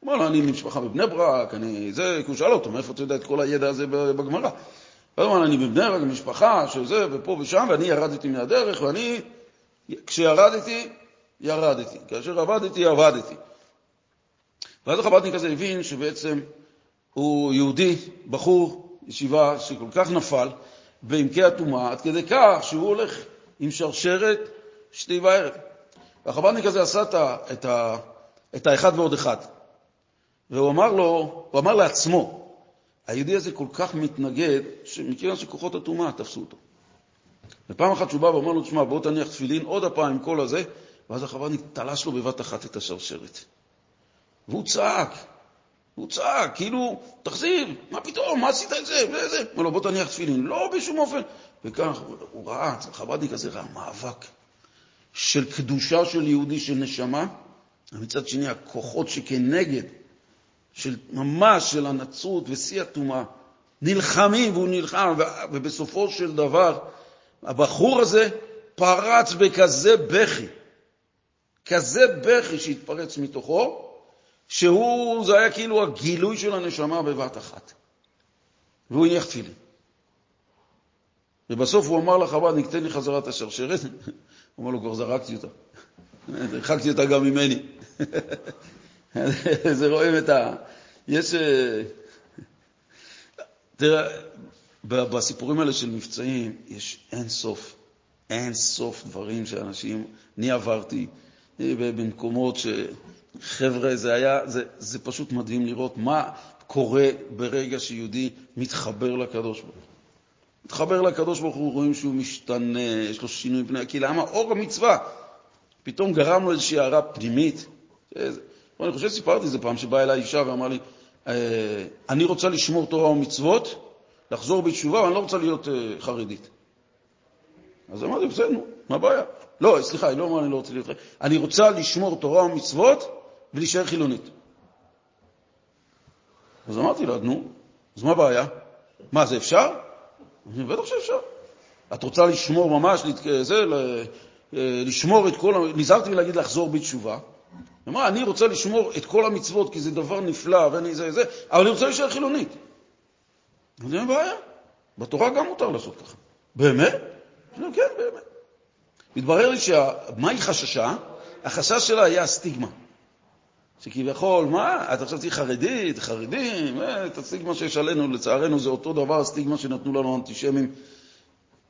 הוא אומר לו, אני ממשפחה בבני ברק, כי הוא שאל אותו, מאיפה אתה יודע את כל הידע הזה בגמרא? הוא אומר, אני בבני ברק, משפחה, שזה, ופה ושם, ואני ירדתי מהדרך, ואני, כשירדתי. כאשר עבדתי. ואז החבדניק הזה הבין שבעצם הוא יהודי, בחור, ישיבה שכל כך נפל, בעמקי התומה, עד כדי כך שהוא הולך עם שרשרת שתי וערב. והחבדניק הזה עשה את האחד ועוד אחד. והוא אמר לעצמו, היהודי הזה כל כך מתנגד, שמכיוון שכוחות התומה תפסו אותו. ופעם אחת שהוא בא ואומר לו, תשמע, בוא תניח תפילין, עוד הפעם כל הזה, ואז החבדניק תלש לו בבת אחת את השרשרת. והוא צעק, כאילו, תחזיר, מה פתאום, מה עשית את זה? אומר לו, בוא תניח תפילין, לא בשום אופן. וכך הוא ראה, החבדניק הזה ראה מאבק של קדושה של יהודי, של נשמה, ומצד שני הכוחות שכנגד, של ממש של הנצרות ושיא התומה, נלחמים והוא נלחם, ובסופו של דבר, הבחור הזה פרץ בכזה בכי שהתפרץ מתוכו, זה היה כאילו הגילוי של הנשמה בבת אחת. והוא הניח תפילין. ובסוף הוא אמר לחבדניק, תן לי חזרה את השרשרת. הוא אמר לו, כבר זרקתי אותה. הרחקתי אותה גם ממני. זה רואים תראה, בסיפורים האלה של מבצעים, יש אין סוף דברים שאנשים, אני עברתי במקומות שחבר'ה, זה פשוט מדהים לראות מה קורה ברגע שיהודי מתחבר לקדוש ברוך הוא. מתחבר לקדוש ברוך הוא, רואים שהוא משתנה, יש לו שינוי פני, כי למה אור המצווה פתאום גרם לו איזושהי הערה פנימית. אני חושב סיפרתי זה פעם שבאה אליי אישה ואמר לי, אני רוצה לשמור תורה ומצוות, לחזור בתשובה, אבל אני לא רוצה להיות חרדית. אז אמרתי, בסדר, מה הבעיה? לא, סליחה, היא לא אמרה, אני לא רוצה להיות חרדית. אני רוצה לשמור תורה ומצוות ולהישאר חילונית. אז אמרתי לה, נו, אז מה הבעיה? מה, זה אפשר? אני בטח שאפשר. את רוצה לשמור ממש, לשמור את כל, נזהרתי להגיד לחזור בתשובה, אמרה, אני רוצה לשמור את כל המצוות, כי זה דבר נפלא, אבל אני רוצה להישאר חילונית. זה מה בעיה? בתורה גם מותר לעשות ככה. באמת? כן, באמת. מתברר לי מה היא חששה? החשש שלה היה הסטיגמה. שכביכול, מה? את עכשיו תהיה חרדית, חרדים, את הסטיגמה שיש עלינו, לצערנו, זה אותו דבר, הסטיגמה שנתנו לנו אנטישמים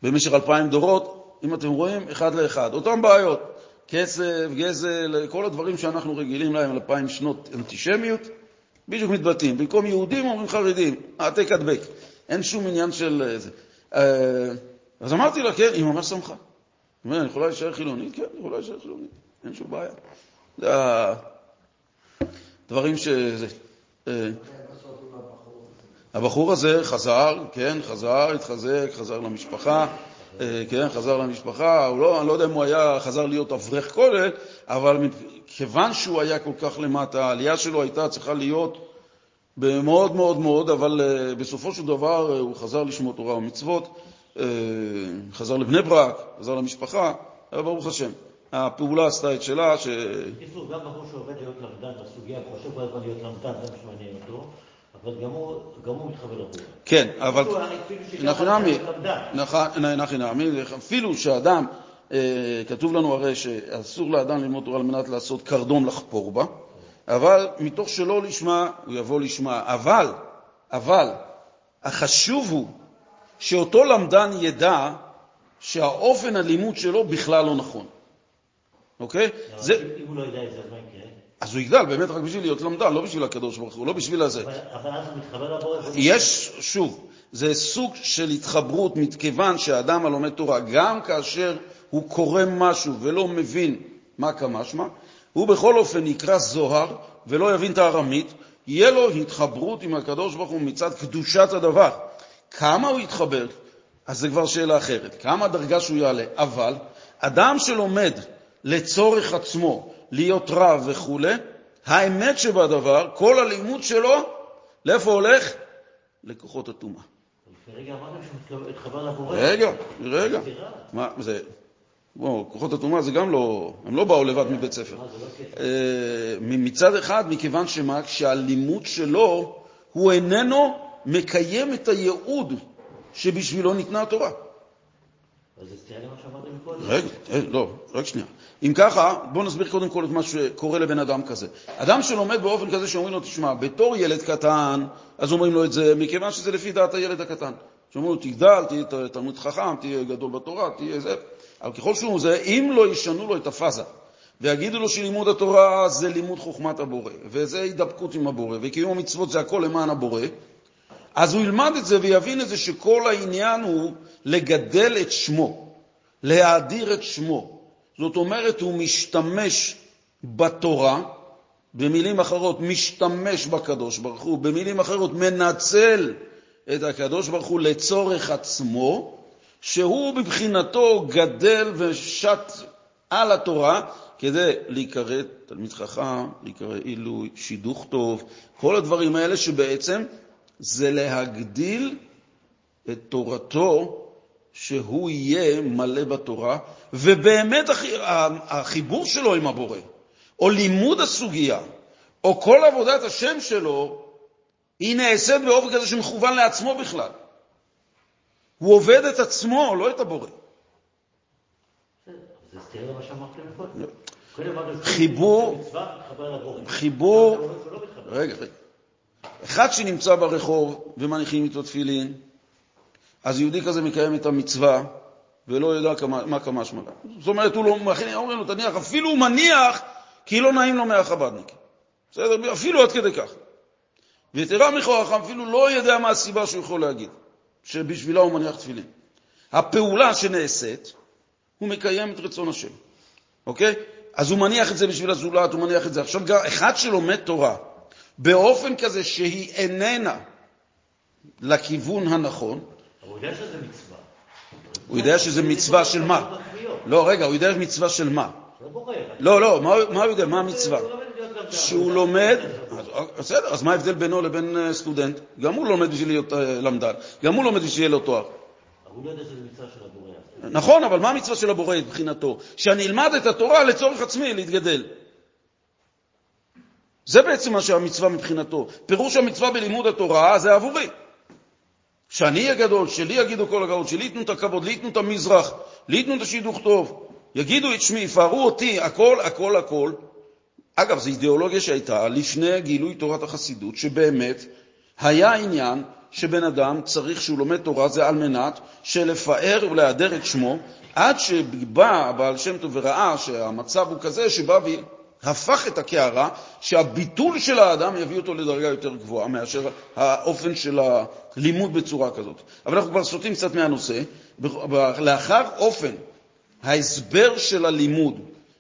במשך 2000 דורות, אם אתם רואים, אחד לאחד. אותם בעיות. כסף, גזל, כל הדברים שאנחנו רגילים להם 2000 שנות אנטישמיות, בדיוק מתבטאים. במקום יהודים אומרים חרדים, העתק הדבק. אין שום עניין של זה. אז אמרתי לה, כן, היא ממש שמחה. אני יכולה להישאר חילונית? כן, אני יכולה להישאר חילונית. אין שום בעיה. זה הדברים שזה. הבחור הזה חזר, כן, חזר, התחזק, חזר למשפחה, כן, חזר למשפחה, אני לא יודע אם הוא היה, חזר להיות אברך כולל, אבל כיוון שהוא היה כל כך למטה, העלייה שלו הייתה צריכה להיות מאוד מאוד מאוד, אבל בסופו של דבר הוא חזר לשמוע תורה ומצוות, חזר לבני ברק, חזר למשפחה, ברוך השם. הפעולה עשתה את שלה ש... איזו, גם בחור שעובד להיות למדן, הסוגיה, הוא חושב כבר להיות למדן, זה משמעניין אותו, אבל גם הוא מתחבל הרבה. כן, אבל... אנחנו נאמין, אפילו שאדם, כתוב לנו הרי שאסור לאדם ללמוד תורה על מנת לעשות קרדום לחפור בה, אבל מתוך שלא לשמע, הוא יבוא לשמע. אבל, החשוב הוא שאותו למדן ידע שהאופן הלימוד שלו בכלל לא נכון. אוקיי? אם הוא לא ידע את זה, מה יקרה? אז הוא יגדל, באמת, רק בשביל להיות למדן, לא בשביל הקדוש ברוך הוא, לא בשביל הזה. אבל אז הוא מתחבר לבוא את זה. יש, שוב, זה סוג של התחברות מכיוון שהאדם הלומד תורה, גם כאשר הוא קורא משהו ולא מבין מה כמשמע, הוא בכל אופן יקרא זוהר ולא יבין את הארמית, יהיה לו התחברות עם הקדוש ברוך הוא מצד קדושת הדבר. כמה הוא יתחבר? אז זה כבר שאלה אחרת. כמה הדרגה שהוא יעלה? אבל אדם שלומד לצורך עצמו להיות רב וכו', האמת שבדבר, כל הלימוד שלו, לאיפה הולך? לכוחות התאומה. רגע, אמרנו שהוא התחבר לבורא. רגע. מה זה... כוחות התאומה זה גם לא, הם לא באו לבד מבית ספר. מצד אחד, מכיוון שמה, כשהלימוד שלו, הוא איננו מקיים את הייעוד שבשבילו ניתנה התורה. אז זה סתייה למה שאמרתם קודם. רגע, לא, רק שנייה. אם ככה, בוא נסביר קודם כל את מה שקורה לבן אדם כזה. אדם שלומד באופן כזה שאומרים לו, תשמע, בתור ילד קטן, אז אומרים לו את זה, מכיוון שזה לפי דעת הילד הקטן. שאומרים לו, תגדל, תהיה תלמיד חכם, תהיה גדול בתורה, תהיה זה... אבל ככל שהוא זה, אם לא ישנו לו את הפאזה, ויגידו לו שלימוד התורה זה לימוד חוכמת הבורא, וזה הידבקות עם הבורא, וקיום המצוות זה הכל למען הבורא, אז הוא ילמד את זה ויבין את זה שכל העניין הוא לגדל את שמו, להאדיר את שמו. זאת אומרת, הוא משתמש בתורה, במילים אחרות משתמש בקדוש ברוך הוא, במילים אחרות מנצל את הקדוש ברוך הוא לצורך עצמו, שהוא בבחינתו גדל ושט על התורה כדי להיקרא תלמיד חכם, להיקרא אילוי, שידוך טוב, כל הדברים האלה שבעצם זה להגדיל את תורתו שהוא יהיה מלא בתורה, ובאמת החיבור שלו עם הבורא, או לימוד הסוגיה, או כל עבודת השם שלו, היא נעשית באופן כזה שמכוון לעצמו בכלל. הוא עובד את עצמו, לא את הבורא. זה סתיר למה שאמרתם קודם. חיבור, רגע. אחד שנמצא ברחוב ומניחים איתו תפילין, אז יהודי כזה מקיים את המצווה ולא יודע מה כמה שמלה. זאת אומרת, הוא לא מכין, אומרים לו, תניח, אפילו הוא מניח, כי לא נעים לו מהחבדניקים. בסדר? אפילו עד כדי כך. ויתרה מכוח, אפילו לא יודע מה הסיבה שהוא יכול להגיד. שבשבילה הוא מניח תפילין. הפעולה שנעשית, הוא מקיים את רצון השם. אוקיי? אז הוא מניח את זה בשביל הזולת, הוא מניח את זה. עכשיו, אחד שלומד תורה, באופן כזה שהיא איננה לכיוון הנכון, הוא יודע שזה מצווה. הוא יודע שזה מצווה של מה? לא, רגע, הוא יודע מצווה של מה? לא, מה הוא יודע? מה המצווה? שהוא לומד, אז מה ההבדל בינו לבין סטודנט? גם הוא לומד בשביל להיות למדן, גם הוא לומד בשביל שיהיה לו תואר. הוא לא יודע שזה מצווה של הבורא. נכון, אבל מה המצווה של הבורא מבחינתו? שאני אלמד את התורה לצורך עצמי להתגדל. זה בעצם מה שהמצווה מבחינתו. פירוש המצווה בלימוד התורה זה עבורי. שאני הגדול, שלי יגידו כל הגדול, שלי יתנו את הכבוד, לי יתנו את המזרח, לי יתנו את השידוך טוב, יגידו את שמי, יפארו אותי, הכל, הכל, הכל. אגב, זו אידיאולוגיה שהייתה לפני גילוי תורת החסידות, שבאמת היה עניין שבן אדם צריך שהוא לומד תורה, זה על מנת שלפאר ולהדר את שמו, עד שבא בעל שם טוב וראה שהמצב הוא כזה שבא והפך את הקערה, שהביטול של האדם יביא אותו לדרגה יותר גבוהה מאשר האופן של הלימוד בצורה כזאת. אבל אנחנו כבר סוטים קצת מהנושא. לאחר אופן ההסבר של הלימוד,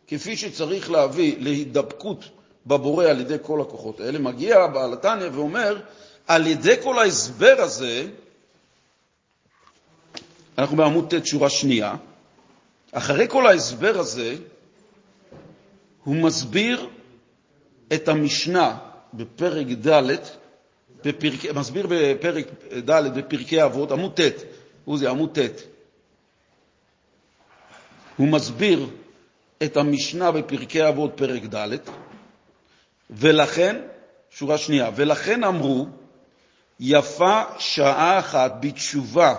כפי שצריך להביא להידבקות בבורא על ידי כל הכוחות האלה, מגיע בעל התניא ואומר, על ידי כל ההסבר הזה, אנחנו בעמוד ת' שורה שנייה, אחרי כל ההסבר הזה, הוא מסביר את המשנה בפרק ד' מסביר בפרק ד' בפרקי אבות, עמוד ת', עוזי, עמוד ת'. הוא מסביר את המשנה בפרקי אבות פרק ד', ולכן, שורה שנייה, ולכן אמרו, יפה שעה אחת בתשובה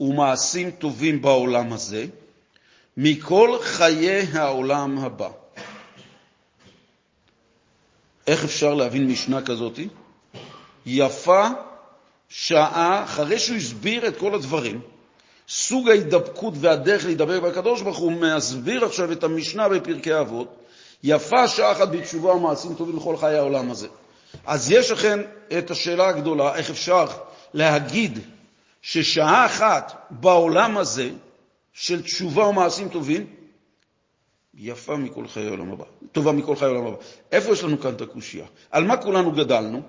ומעשים טובים בעולם הזה, מכל חיי העולם הבא. איך אפשר להבין משנה כזאת? יפה שעה, אחרי שהוא הסביר את כל הדברים, סוג ההידבקות והדרך להידבק בקדוש ברוך הוא, מסביר עכשיו את המשנה בפרקי אבות, יפה שעה אחת בתשובה ומעשים טובים לכל חיי העולם הזה. אז יש אכן את השאלה הגדולה, איך אפשר להגיד ששעה אחת בעולם הזה של תשובה ומעשים טובים, יפה מכל חיי העולם הבא, טובה מכל חיי העולם הבא. איפה יש לנו כאן את הקושיה? על מה כולנו גדלנו?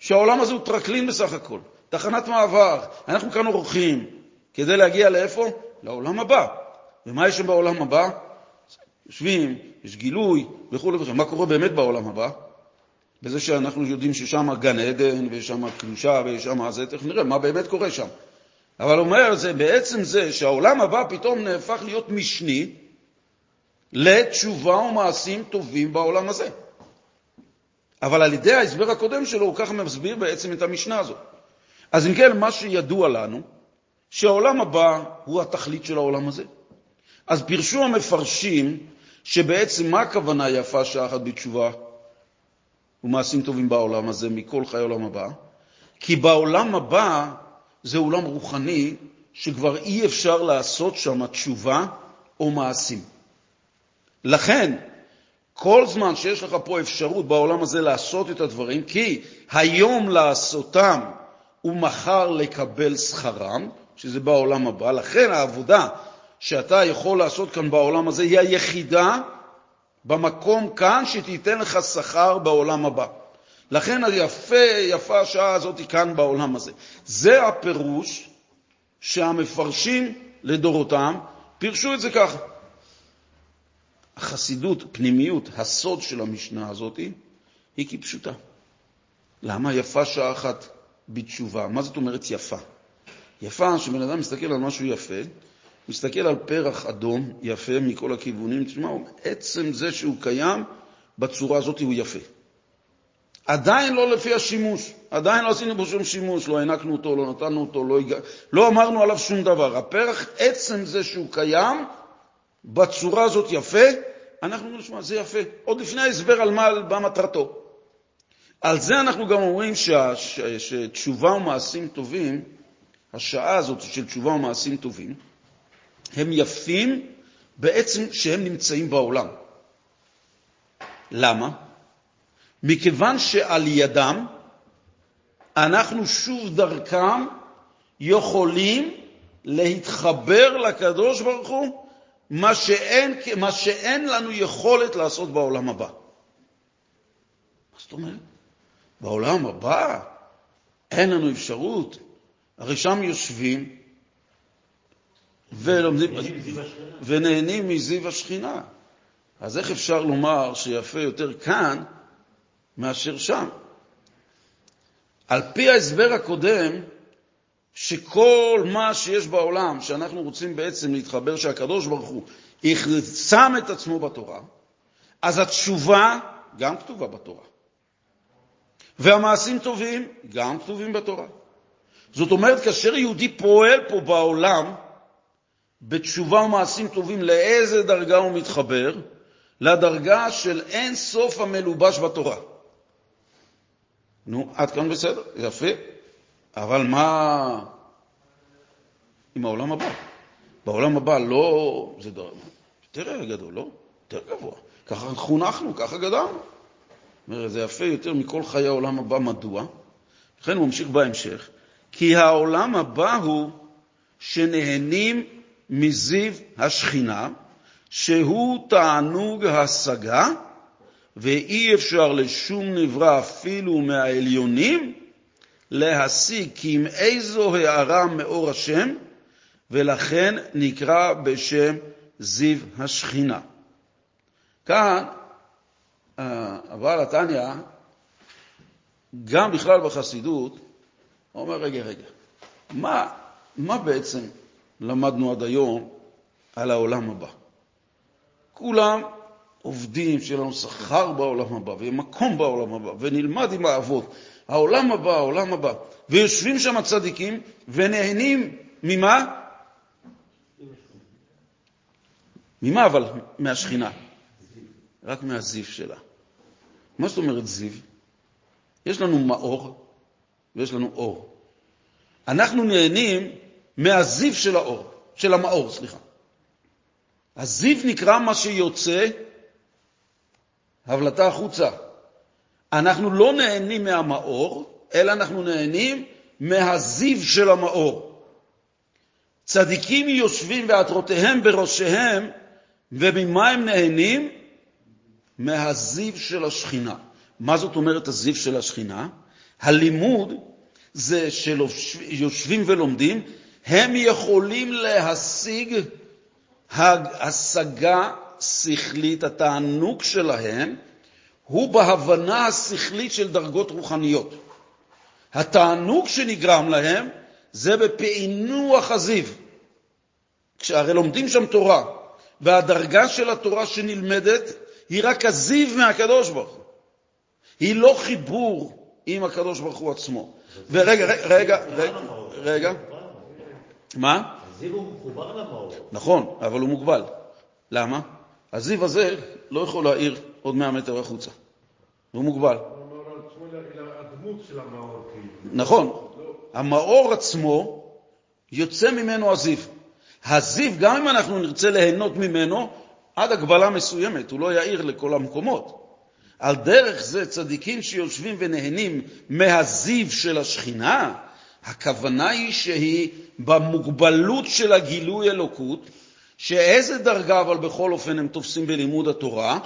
שהעולם הזה הוא טרקלין בסך הכל, תחנת מעבר. אנחנו כאן עורכים כדי להגיע לאיפה? לעולם הבא. ומה יש שם בעולם הבא? יושבים, יש גילוי וכו' וכו'. מה קורה באמת בעולם הבא? בזה שאנחנו יודעים ששם גן עדן ושם קדושה ושם זה, תכף נראה מה באמת קורה שם. אבל אומר זה, בעצם זה שהעולם הבא פתאום נהפך להיות משני לתשובה ומעשים טובים בעולם הזה. אבל על ידי ההסבר הקודם שלו הוא ככה מסביר בעצם את המשנה הזאת. אז אם כן, מה שידוע לנו, שהעולם הבא הוא התכלית של העולם הזה. אז פירשו המפרשים שבעצם מה הכוונה יפה שעה אחת בתשובה ומעשים טובים בעולם הזה מכל חיי העולם הבא? כי בעולם הבא זה עולם רוחני שכבר אי אפשר לעשות שם תשובה או מעשים. לכן, כל זמן שיש לך פה אפשרות בעולם הזה לעשות את הדברים, כי היום לעשותם ומחר לקבל שכרם, שזה בעולם הבא, לכן העבודה שאתה יכול לעשות כאן בעולם הזה היא היחידה במקום כאן שתיתן לך שכר בעולם הבא. לכן יפה השעה הזאת כאן בעולם הזה. זה הפירוש שהמפרשים לדורותם פירשו את זה ככה. החסידות, פנימיות, הסוד של המשנה הזאת היא כפשוטה. למה יפה שעה אחת בתשובה? מה זאת אומרת יפה? יפה, שבן אדם מסתכל על משהו יפה, מסתכל על פרח אדום יפה מכל הכיוונים, תשמע, עצם זה שהוא קיים בצורה הזאת הוא יפה. עדיין לא לפי השימוש, עדיין לא עשינו בו שום שימוש, לא הענקנו אותו, לא נתנו אותו, לא אמרנו עליו שום דבר. הפרח, עצם זה שהוא קיים בצורה הזאת יפה, אנחנו נשמע, זה יפה. עוד לפני ההסבר על מה במטרתו. על זה אנחנו גם אומרים שתשובה ומעשים טובים, השעה הזאת של תשובה ומעשים טובים, הם יפים בעצם שהם נמצאים בעולם. למה? מכיוון שעל ידם אנחנו שוב דרכם יכולים להתחבר לקדוש ברוך הוא, מה שאין לנו יכולת לעשות בעולם הבא. מה זאת אומרת? בעולם הבא אין לנו אפשרות. הרי שם יושבים ולומדים ונהנים מזיו השכינה. אז איך אפשר לומר שיפה יותר כאן מאשר שם? על פי ההסבר הקודם, שכל מה שיש בעולם שאנחנו רוצים בעצם להתחבר, שהקדוש ברוך הוא שם את עצמו בתורה, אז התשובה גם כתובה בתורה. והמעשים טובים גם כתובים בתורה. זאת אומרת, כאשר יהודי פועל פה בעולם, בתשובה ומעשים טובים, לאיזה דרגה הוא מתחבר? לדרגה של אין סוף המלובש בתורה. נו, עד כאן בסדר, יפה. אבל מה עם העולם הבא? בעולם הבא לא, זה דבר, יותר גדול, לא? יותר גבוה. ככה חונכנו, ככה גדלנו. זה יפה יותר מכל חיי העולם הבא, מדוע? לכן הוא ממשיך בהמשך. כי העולם הבא הוא שנהנים מזיו השכינה, שהוא תענוג השגה, ואי אפשר לשום נברא אפילו מהעליונים להשיג כי אם איזו הערה מאור השם, ולכן נקרא בשם זיו השכינה. כאן, אבל התניא, גם בכלל בחסידות, אומר רגע, מה בעצם למדנו עד היום על העולם הבא? כולם עובדים שיהיה לנו שכר בעולם הבא, ויהיה מקום בעולם הבא, ונלמד עם האבות. העולם הבא. ויושבים שם הצדיקים ונהנים ממה? ממה אבל? מהשכינה. רק מהזיו שלה. מה זאת אומרת זיו? יש לנו מאור ויש לנו אור. אנחנו נהנים מהזיו של האור, של המאור, סליחה. הזיו נקרא מה שיוצא הבלטה החוצה. אנחנו לא נהנים מהמאור, אלא אנחנו נהנים מהזיו של המאור. צדיקים יושבים ועטרותיהם בראשיהם, וממה הם נהנים? מהזיו של השכינה. מה זאת אומרת הזיו של השכינה? הלימוד זה שיושבים ולומדים, הם יכולים להשיג השגה שכלית, התענוג שלהם, הוא בהבנה השכלית של דרגות רוחניות. התענוג שנגרם להם זה בפענוח הזיו. כשהרי לומדים שם תורה, והדרגה של התורה שנלמדת היא רק הזיו מהקדוש ברוך הוא. היא לא חיבור עם הקדוש ברוך הוא עצמו. רגע. מה? הזיו הוא מחובר למאור. נכון, אבל הוא מוגבל. למה? הזיו הזה לא יכול להאיר עוד 100 מטר החוצה. הוא מוגבל. הדמות של המאור. נכון. המאור עצמו יוצא ממנו הזיו. הזיו, גם אם אנחנו נרצה ליהנות ממנו, עד הגבלה מסוימת, הוא לא יאיר לכל המקומות. על דרך זה צדיקים שיושבים ונהנים מהזיו של השכינה, הכוונה היא שהיא במוגבלות של הגילוי אלוקות, שאיזה דרגה אבל בכל אופן הם תופסים בלימוד התורה,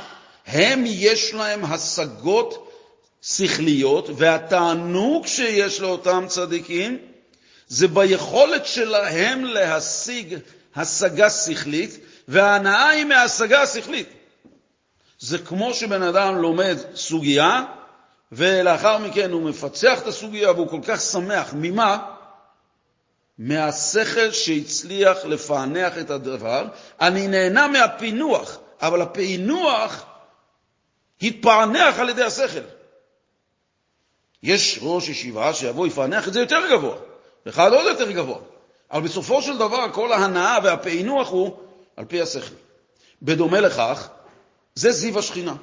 הם יש להם השגות שכליות, והתענוג שיש לאותם צדיקים זה ביכולת שלהם להשיג השגה שכלית, וההנאה היא מההשגה השכלית. זה כמו שבן אדם לומד סוגיה, ולאחר מכן הוא מפצח את הסוגיה, והוא כל כך שמח. ממה? מהשכל שהצליח לפענח את הדבר. אני נהנה מהפינוח, אבל הפינוח התפענח על ידי השכל. יש ראש ישיבה שיבוא יפענח את זה יותר גבוה, ואחד עוד יותר גבוה. אבל בסופו של דבר כל ההנאה והפענוח הוא על פי השכל. בדומה לכך, זה זיו השכינה.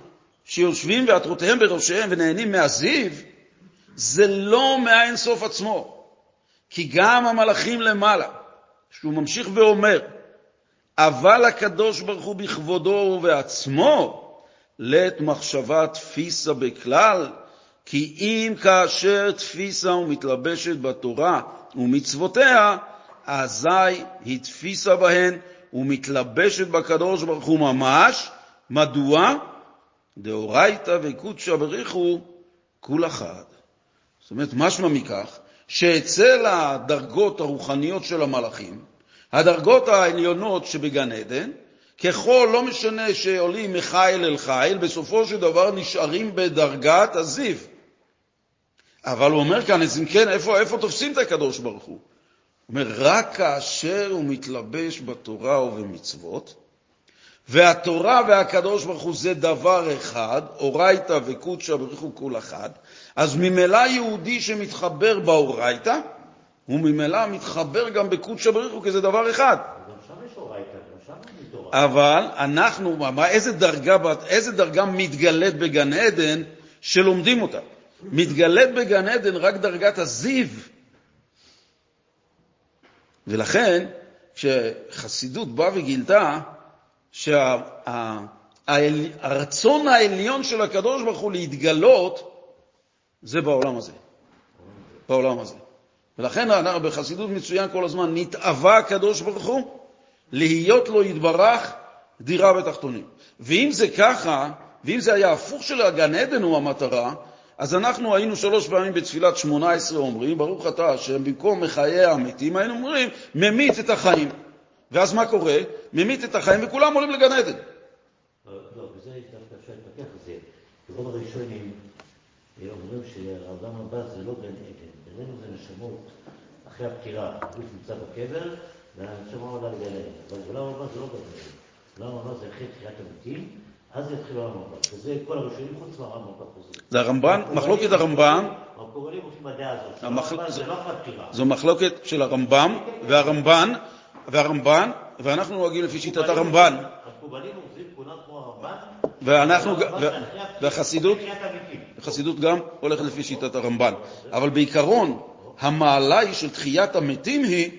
שיושבים ועטרותיהם בראשיהם ונהנים מהזיו, זה לא מאין סוף עצמו. כי גם המלאכים למעלה, שהוא ממשיך ואומר, אבל הקדוש ברוך הוא בכבודו ובעצמו, לת מחשבה תפיסה בכלל, כי אם כאשר תפיסה ומתלבשת בתורה ומצוותיה, אזי היא תפיסה בהן ומתלבשת בקדוש ברוך הוא ממש. מדוע? דאורייתא וקודשא בריך הוא כול אחד. זאת אומרת, משמע מכך, שאצל הדרגות הרוחניות של המלאכים, הדרגות העליונות שבגן עדן, ככל לא משנה שעולים מחיל אל חיל, בסופו של דבר נשארים בדרגת הזיו. אבל הוא אומר כאן, אז אם כן, איפה תופסים את הקדוש ברוך הוא? הוא אומר, רק כאשר הוא מתלבש בתורה ובמצוות, והתורה והקדוש ברוך הוא זה דבר אחד, אורייתא וקודשא בריך הוא כול אחד, אז ממילא יהודי שמתחבר באורייתא, הוא ממילא מתחבר גם בקודשא בריך הוא, כי זה דבר אחד. גם שם יש אורייתא, גם שם יש תורה. אבל אנחנו, איזה דרגה מתגלית בגן עדן שלומדים אותה? מתגלית בגן עדן רק דרגת הזיו. ולכן, כשחסידות באה וגילתה, שהרצון העליון של הקדוש ברוך הוא להתגלות, זה בעולם הזה. ולכן אנחנו בחסידות מצוין כל הזמן, נתאווה הקדוש ברוך הוא להיות לו יתברך דירה בתחתונים. ואם זה ככה, ואם זה היה הפוך של הגן עדן הוא המטרה, אז אנחנו היינו 3 פעמים בתפילת 18 אומרים, ברוך אתה השם, במקום מחיי המתים, היינו אומרים, ממית את החיים. ואז מה קורה? ממית את החיים וכולם עולים לגן עדן. לא, בזה יש דווקא אפשר להתפתח את זה. ברוב הראשונים אומרים שהעולם הבא זה לא גן עדן. בינינו זה נשמות אחרי הבחירה. הגוף נמצא בקבר והנשמה עולה לגן עדן. אבל העולם הבא זה לא גן עדן. העולם הבא זה אחרי תחיית המתים. אז יתחילו הרמב"ן, וזה כל הראשונים חוץ מהרמב"ן. זה הרמב"ן, מחלוקת הרמב"ן. הקוראים עושים בדעה הזאת, זה לא חתירה. זו מחלוקת של הרמב"ן והרמב"ן, ואנחנו נוהגים לפי שיטת הרמב"ן. הקובלים עושים כולם כמו הרמב"ן, והחסידות גם הולכת לפי שיטת הרמב"ן. אבל בעיקרון, המעלה היא של תחיית המתים היא,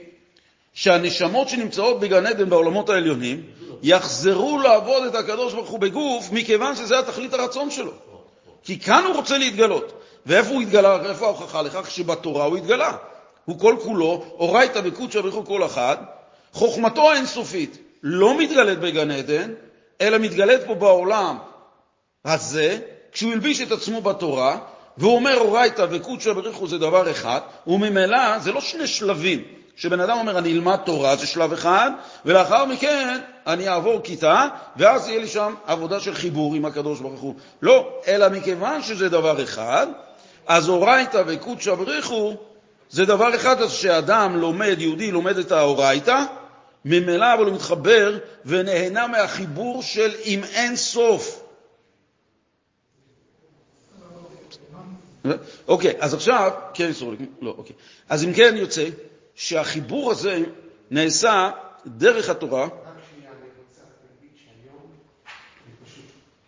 שהנשמות שנמצאות בגן עדן בעולמות העליונים יחזרו לעבוד את הקדוש ברוך הוא בגוף, מכיוון שזה התכלית הרצון שלו. כי כאן הוא רוצה להתגלות. ואיפה הוא התגלה? איפה ההוכחה לכך שבתורה הוא התגלה? הוא כל כולו, אורייתא וקודשא בריך הוא כל אחד, חוכמתו האינסופית לא מתגלית בגן עדן, אלא מתגלית פה בעולם הזה, כשהוא ילביש את עצמו בתורה, והוא אומר אורייתא וקודשא בריך הוא זה דבר אחד, וממילא זה לא 2 שלבים. שבן אדם אומר, אני אלמד תורה, זה שלב אחד, ולאחר מכן אני אעבור כיתה, ואז יהיה לי שם עבודה של חיבור עם הקדוש ברוך הוא. לא, אלא מכיוון שזה דבר אחד, אז אורייתא וקודשא בריך הוא, זה דבר אחד, אז שאדם לומד, יהודי לומד את האורייתא, ממילא אבל הוא מתחבר ונהנה מהחיבור של עם אין סוף. אוקיי, אז עכשיו, כן, סורי, לא, אוקיי. אז אם כן יוצא, שהחיבור הזה נעשה דרך התורה. רק שנייה, אני רוצה להגיד שהיום אני פשוט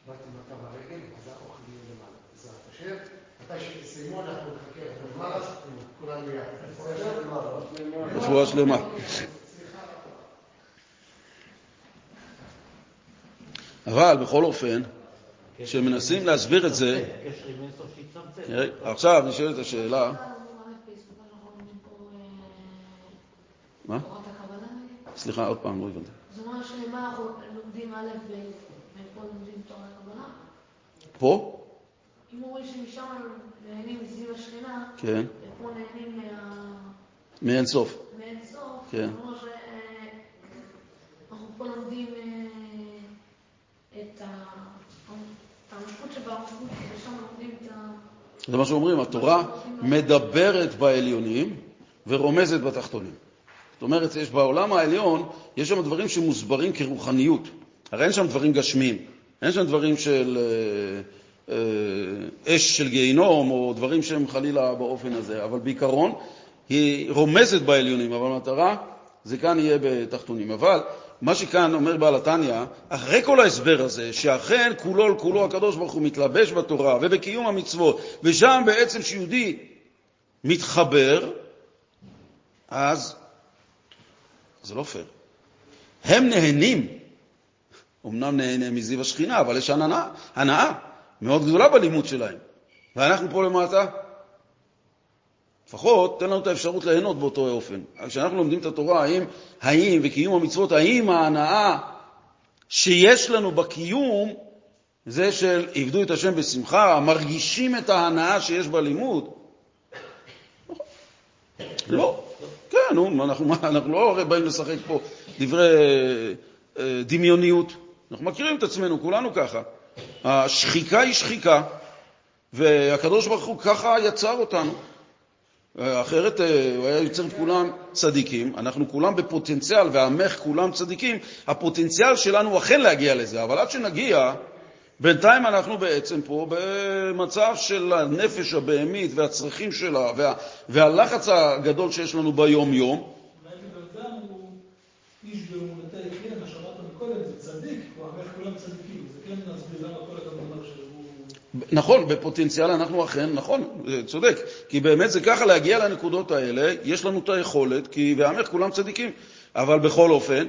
באתי מטה ברגל, אז אנחנו אוכלים למעלה. זה התאשר. מתי שתסיימו, אנחנו נחכה את המעלה, כולם מיד. רפואה שלמה. אבל בכל אופן, כשמנסים להסביר את זה, עכשיו נשאלת השאלה, מה? סליחה, עוד פעם, לא הבנתי. זאת אומרת שלמה אנחנו לומדים א' ופה לומדים תורה הכוונה? פה? אם אומרים שמשם נהנים סביב השכינה, ופה נהנים מאין סוף. מאין סוף, זאת אומרת שאנחנו פה לומדים את המלכות שבארצות, ושם לומדים את זה מה שאומרים, התורה מדברת בעליונים ורומזת בתחתונים. זאת אומרת, יש בעולם העליון, יש שם דברים שמוסברים כרוחניות. הרי אין שם דברים גשמים. אין שם דברים של אש של גיהנום, או דברים שהם חלילה באופן הזה. אבל בעיקרון, היא רומזת בעליונים, אבל המטרה, זה כאן יהיה בתחתונים. אבל מה שכאן אומר בעל התניא, אחרי כל ההסבר הזה, שאכן כולו הקדוש ברוך הוא מתלבש בתורה ובקיום המצוות, ושם בעצם שיהודי מתחבר, אז זה לא פייר. הם נהנים, אמנם נהנים מזיו השכינה, אבל יש הנאה מאוד גדולה בלימוד שלהם. ואנחנו פה למטה, לפחות תן לנו את האפשרות ליהנות באותו אופן. כשאנחנו לומדים את התורה, האם וקיום המצוות, האם ההנאה שיש לנו בקיום, זה של עבדו את השם בשמחה, מרגישים את ההנאה שיש בלימוד? לא. כן, אנחנו לא הרי באים לשחק פה דברי דמיוניות. אנחנו מכירים את עצמנו, כולנו ככה. השחיקה היא שחיקה, והקדוש ברוך הוא ככה יצר אותנו. אחרת הוא היה יוצר את כולם צדיקים, אנחנו כולם בפוטנציאל, והמך כולם צדיקים. הפוטנציאל שלנו הוא אכן להגיע לזה, אבל עד שנגיע, בינתיים אנחנו בעצם פה במצב של הנפש הבהמית והצרכים שלה והלחץ הגדול שיש לנו ביום יום. אולי בגלל גם הוא איש באמונתה יקרין, השבת המקולת זה צדיק, הוא עמך כולם צדיקים, זה כן נסביר למה כל הדבר שהוא... נכון, בפוטנציאל אנחנו אכן, נכון, צודק, כי באמת זה ככה להגיע לנקודות האלה, יש לנו את היכולת, כי ועמך כולם צדיקים, אבל בכל אופן,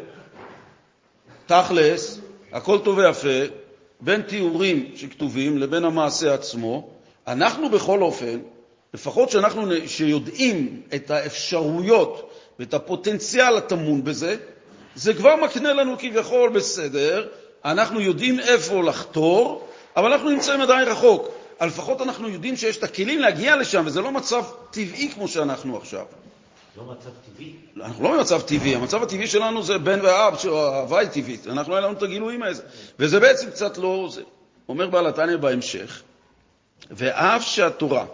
תכלס, הכל טוב ויפה, בין תיאורים שכתובים לבין המעשה עצמו, אנחנו בכל אופן, לפחות שאנחנו שיודעים את האפשרויות ואת הפוטנציאל התמון בזה, זה כבר מקנה לנו כביכול בסדר, אנחנו יודעים איפה לחתור, אבל אנחנו נמצאים עדיין רחוק. לפחות אנחנו יודעים שיש את הכלים להגיע לשם, וזה לא מצב טבעי כמו שאנחנו עכשיו. לא מצב טבעי? אנחנו לא במצב טבעי. המצב הטבעי שלנו זה בן ואב, הווי טבעית. אנחנו אין לנו את הגילויים האלה. וזה בעצם קצת לא זה. אומר בעל התניא בהמשך, ואף שהתורה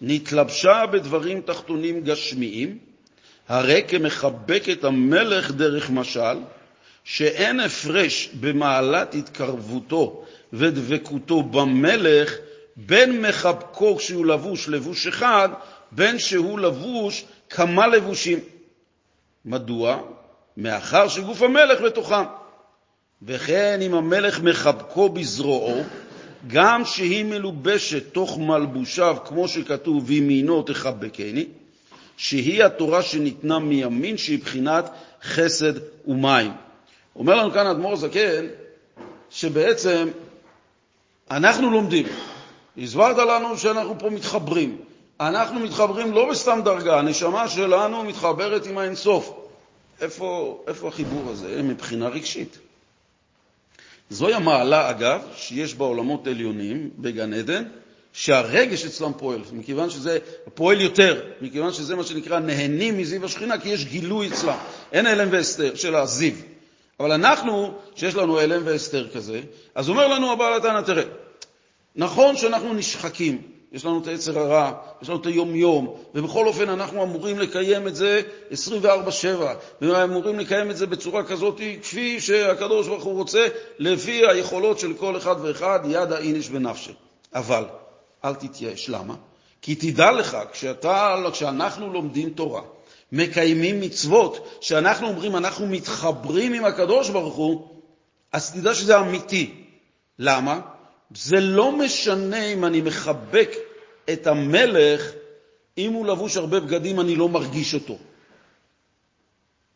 נתלבשה בדברים תחתונים גשמיים, הרי כמחבקת המלך דרך משל, שאין הפרש במעלת התקרבותו ודבקותו במלך, בין מחבקו כשהוא לבוש לבוש אחד, בין שהוא לבוש כמה לבושים. מדוע? מאחר שגוף המלך בתוכם. וכן אם המלך מחבקו בזרועו, גם שהיא מלובשת תוך מלבושיו, כמו שכתוב, ימינו תחבקני, שהיא התורה שניתנה מימין, שהיא בחינת חסד ומים. אומר לנו כאן אדמו"ר זקן, שבעצם אנחנו לומדים. הסברת לנו שאנחנו פה מתחברים. אנחנו מתחברים לא בסתם דרגה, הנשמה שלנו מתחברת עם האינסוף. איפה החיבור הזה? מבחינה רגשית. זוהי המעלה, אגב, שיש בעולמות עליונים בגן עדן, שהרגש אצלם פועל, מכיוון שזה פועל יותר, מכיוון שזה מה שנקרא נהנים מזיו השכינה, כי יש גילוי אצלם. אין אלם והסתר של הזיו. אבל אנחנו, שיש לנו אלם והסתר כזה, אז אומר לנו הבעל התניא, תראה, נכון שאנחנו נשחקים, יש לנו את היצר הרע, יש לנו את היום-יום, ובכל אופן אנחנו אמורים לקיים את זה 24/7, ואמורים לקיים את זה בצורה כזאת, כפי שהקדוש ברוך הוא רוצה, לפי היכולות של כל אחד ואחד, יד האיניש בנפשך. אבל אל תתייאש. למה? כי תדע לך, כשאנחנו לומדים תורה, מקיימים מצוות, שאנחנו אומרים, אנחנו מתחברים עם הקדוש ברוך הוא, אז תדע שזה אמיתי. למה? זה לא משנה אם אני מחבק את המלך, אם הוא לבוש הרבה בגדים אני לא מרגיש אותו.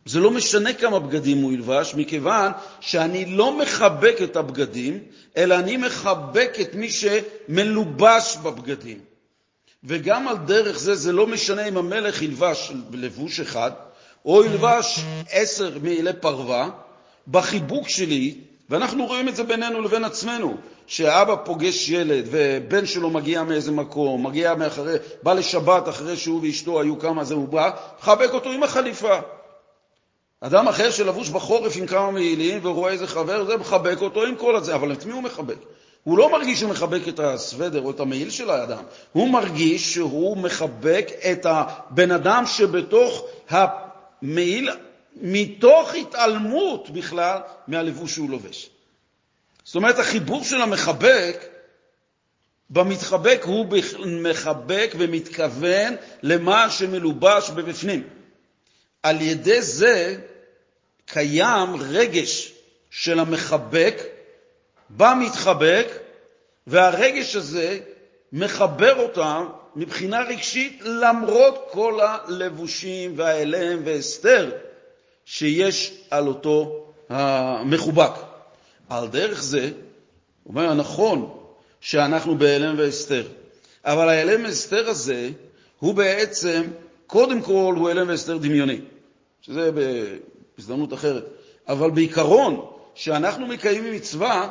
זה לא משנה כמה בגדים הוא ילבש, מכיוון שאני לא מחבק את הבגדים, אלא אני מחבק את מי שמלובש בבגדים. וגם על דרך זה, זה לא משנה אם המלך ילבש לבוש אחד, או ילבש 10 מעילי פרווה, בחיבוק שלי, ואנחנו רואים את זה בינינו לבין עצמנו, שאבא פוגש ילד ובן שלו מגיע מאיזה מקום, מגיע מאחרי, בא לשבת אחרי שהוא ואשתו היו כמה זה, הוא בא, חבק אותו עם החליפה. אדם אחר שלבוש בחורף עם כמה מעילים ורואה איזה חבר, זה מחבק אותו עם כל הזה, אבל את מי הוא מחבק? הוא לא מרגיש שהוא מחבק את הסוודר או את המעיל של האדם, הוא מרגיש שהוא מחבק את הבן אדם שבתוך המעיל, מתוך התעלמות בכלל מהלבוש שהוא לובש. זאת אומרת, החיבור של המחבק, במתחבק הוא מחבק ומתכוון למה שמלובש בבפנים. על ידי זה קיים רגש של המחבק במתחבק, והרגש הזה מחבר אותם מבחינה רגשית למרות כל הלבושים והאלם והסתר שיש על אותו המחובק. על דרך זה, אומר, נכון שאנחנו באלם והסתר, אבל האלם והסתר הזה הוא בעצם, קודם כל הוא אלם והסתר דמיוני, שזה בהזדמנות אחרת, אבל בעיקרון שאנחנו מקיימים מצווה,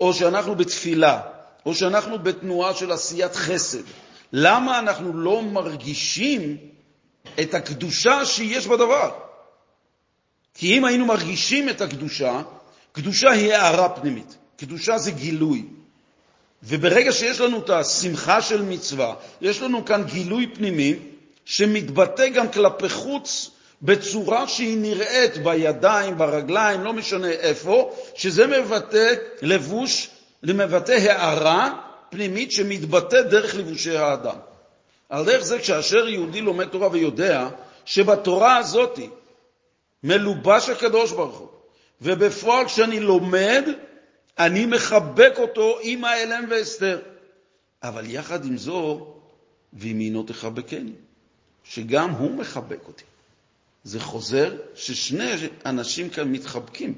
או שאנחנו בתפילה, או שאנחנו בתנועה של עשיית חסד, למה אנחנו לא מרגישים את הקדושה שיש בדבר? כי אם היינו מרגישים את הקדושה, קדושה היא הערה פנימית. קדושה זה גילוי. וברגע שיש לנו את השמחה של מצווה, יש לנו כאן גילוי פנימי שמתבטא גם כלפי חוץ בצורה שהיא נראית בידיים, ברגליים, לא משנה איפה, שזה מבטא לבוש, מבטא הערה פנימית שמתבטא דרך לבושי האדם. על דרך זה, כאשר יהודי לומד תורה ויודע שבתורה הזאת מלובש הקדוש ברוך הוא, ובפועל כשאני לומד, אני מחבק אותו עם האלם והסתר. אבל יחד עם זו, וימינו תחבקני, שגם הוא מחבק אותי. זה חוזר ששני אנשים כאן מתחבקים.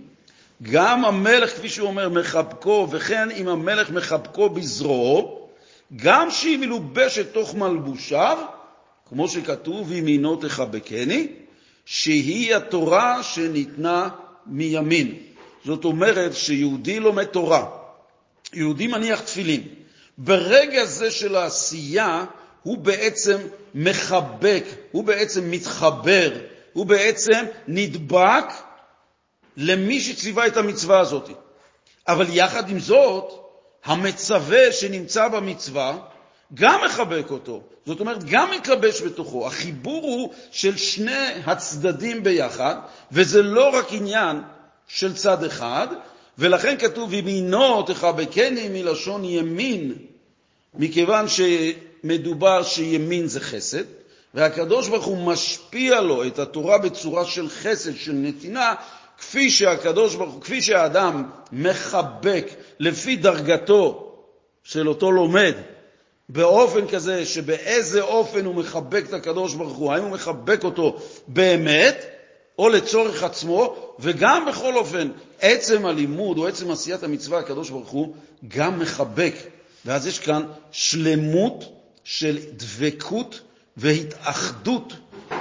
גם המלך, כפי שהוא אומר, מחבקו, וכן אם המלך מחבקו בזרועו, גם שהיא מלובשת תוך מלבושיו, כמו שכתוב, וימינו תחבקני, שהיא התורה שניתנה מימין. זאת אומרת שיהודי לומד תורה, יהודי מניח תפילין, ברגע זה של העשייה הוא בעצם מחבק, הוא בעצם מתחבר, הוא בעצם נדבק למי שציווה את המצווה הזאת. אבל יחד עם זאת, המצווה שנמצא במצווה גם מחבק אותו. זאת אומרת, גם מקבש בתוכו. החיבור הוא של שני הצדדים ביחד, וזה לא רק עניין של צד אחד, ולכן כתוב, ימינו תחבקני מלשון ימין, מכיוון שמדובר שימין זה חסד, והקדוש ברוך הוא משפיע לו את התורה בצורה של חסד, של נתינה, כפי שהקדוש ברוך הוא, כפי שהאדם מחבק לפי דרגתו של אותו לומד, באופן כזה שבאיזה אופן הוא מחבק את הקדוש ברוך הוא, האם הוא מחבק אותו באמת או לצורך עצמו, וגם בכל אופן עצם הלימוד או עצם עשיית המצווה הקדוש ברוך הוא גם מחבק. ואז יש כאן שלמות של דבקות והתאחדות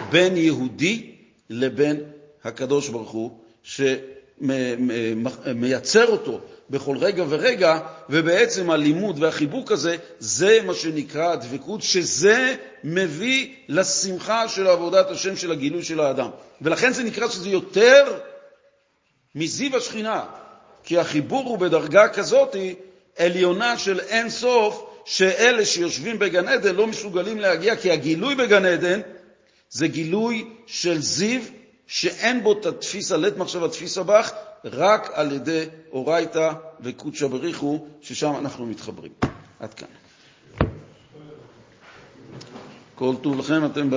בין יהודי לבין הקדוש ברוך הוא, שמייצר אותו בכל רגע ורגע, ובעצם הלימוד והחיבוק הזה, זה מה שנקרא הדבקות, שזה מביא לשמחה של עבודת השם, של הגילוי של האדם. ולכן זה נקרא שזה יותר מזיו השכינה, כי החיבור הוא בדרגה כזאת עליונה של אין סוף, שאלה שיושבים בגן עדן לא מסוגלים להגיע, כי הגילוי בגן עדן זה גילוי של זיו, שאין בו תתפיס הלט מחשב התפיס הבח, רק על ידי אורייתא וקודשא בריחו, ששם אנחנו מתחברים. עד כאן. כל טוב לכם, אתם ב...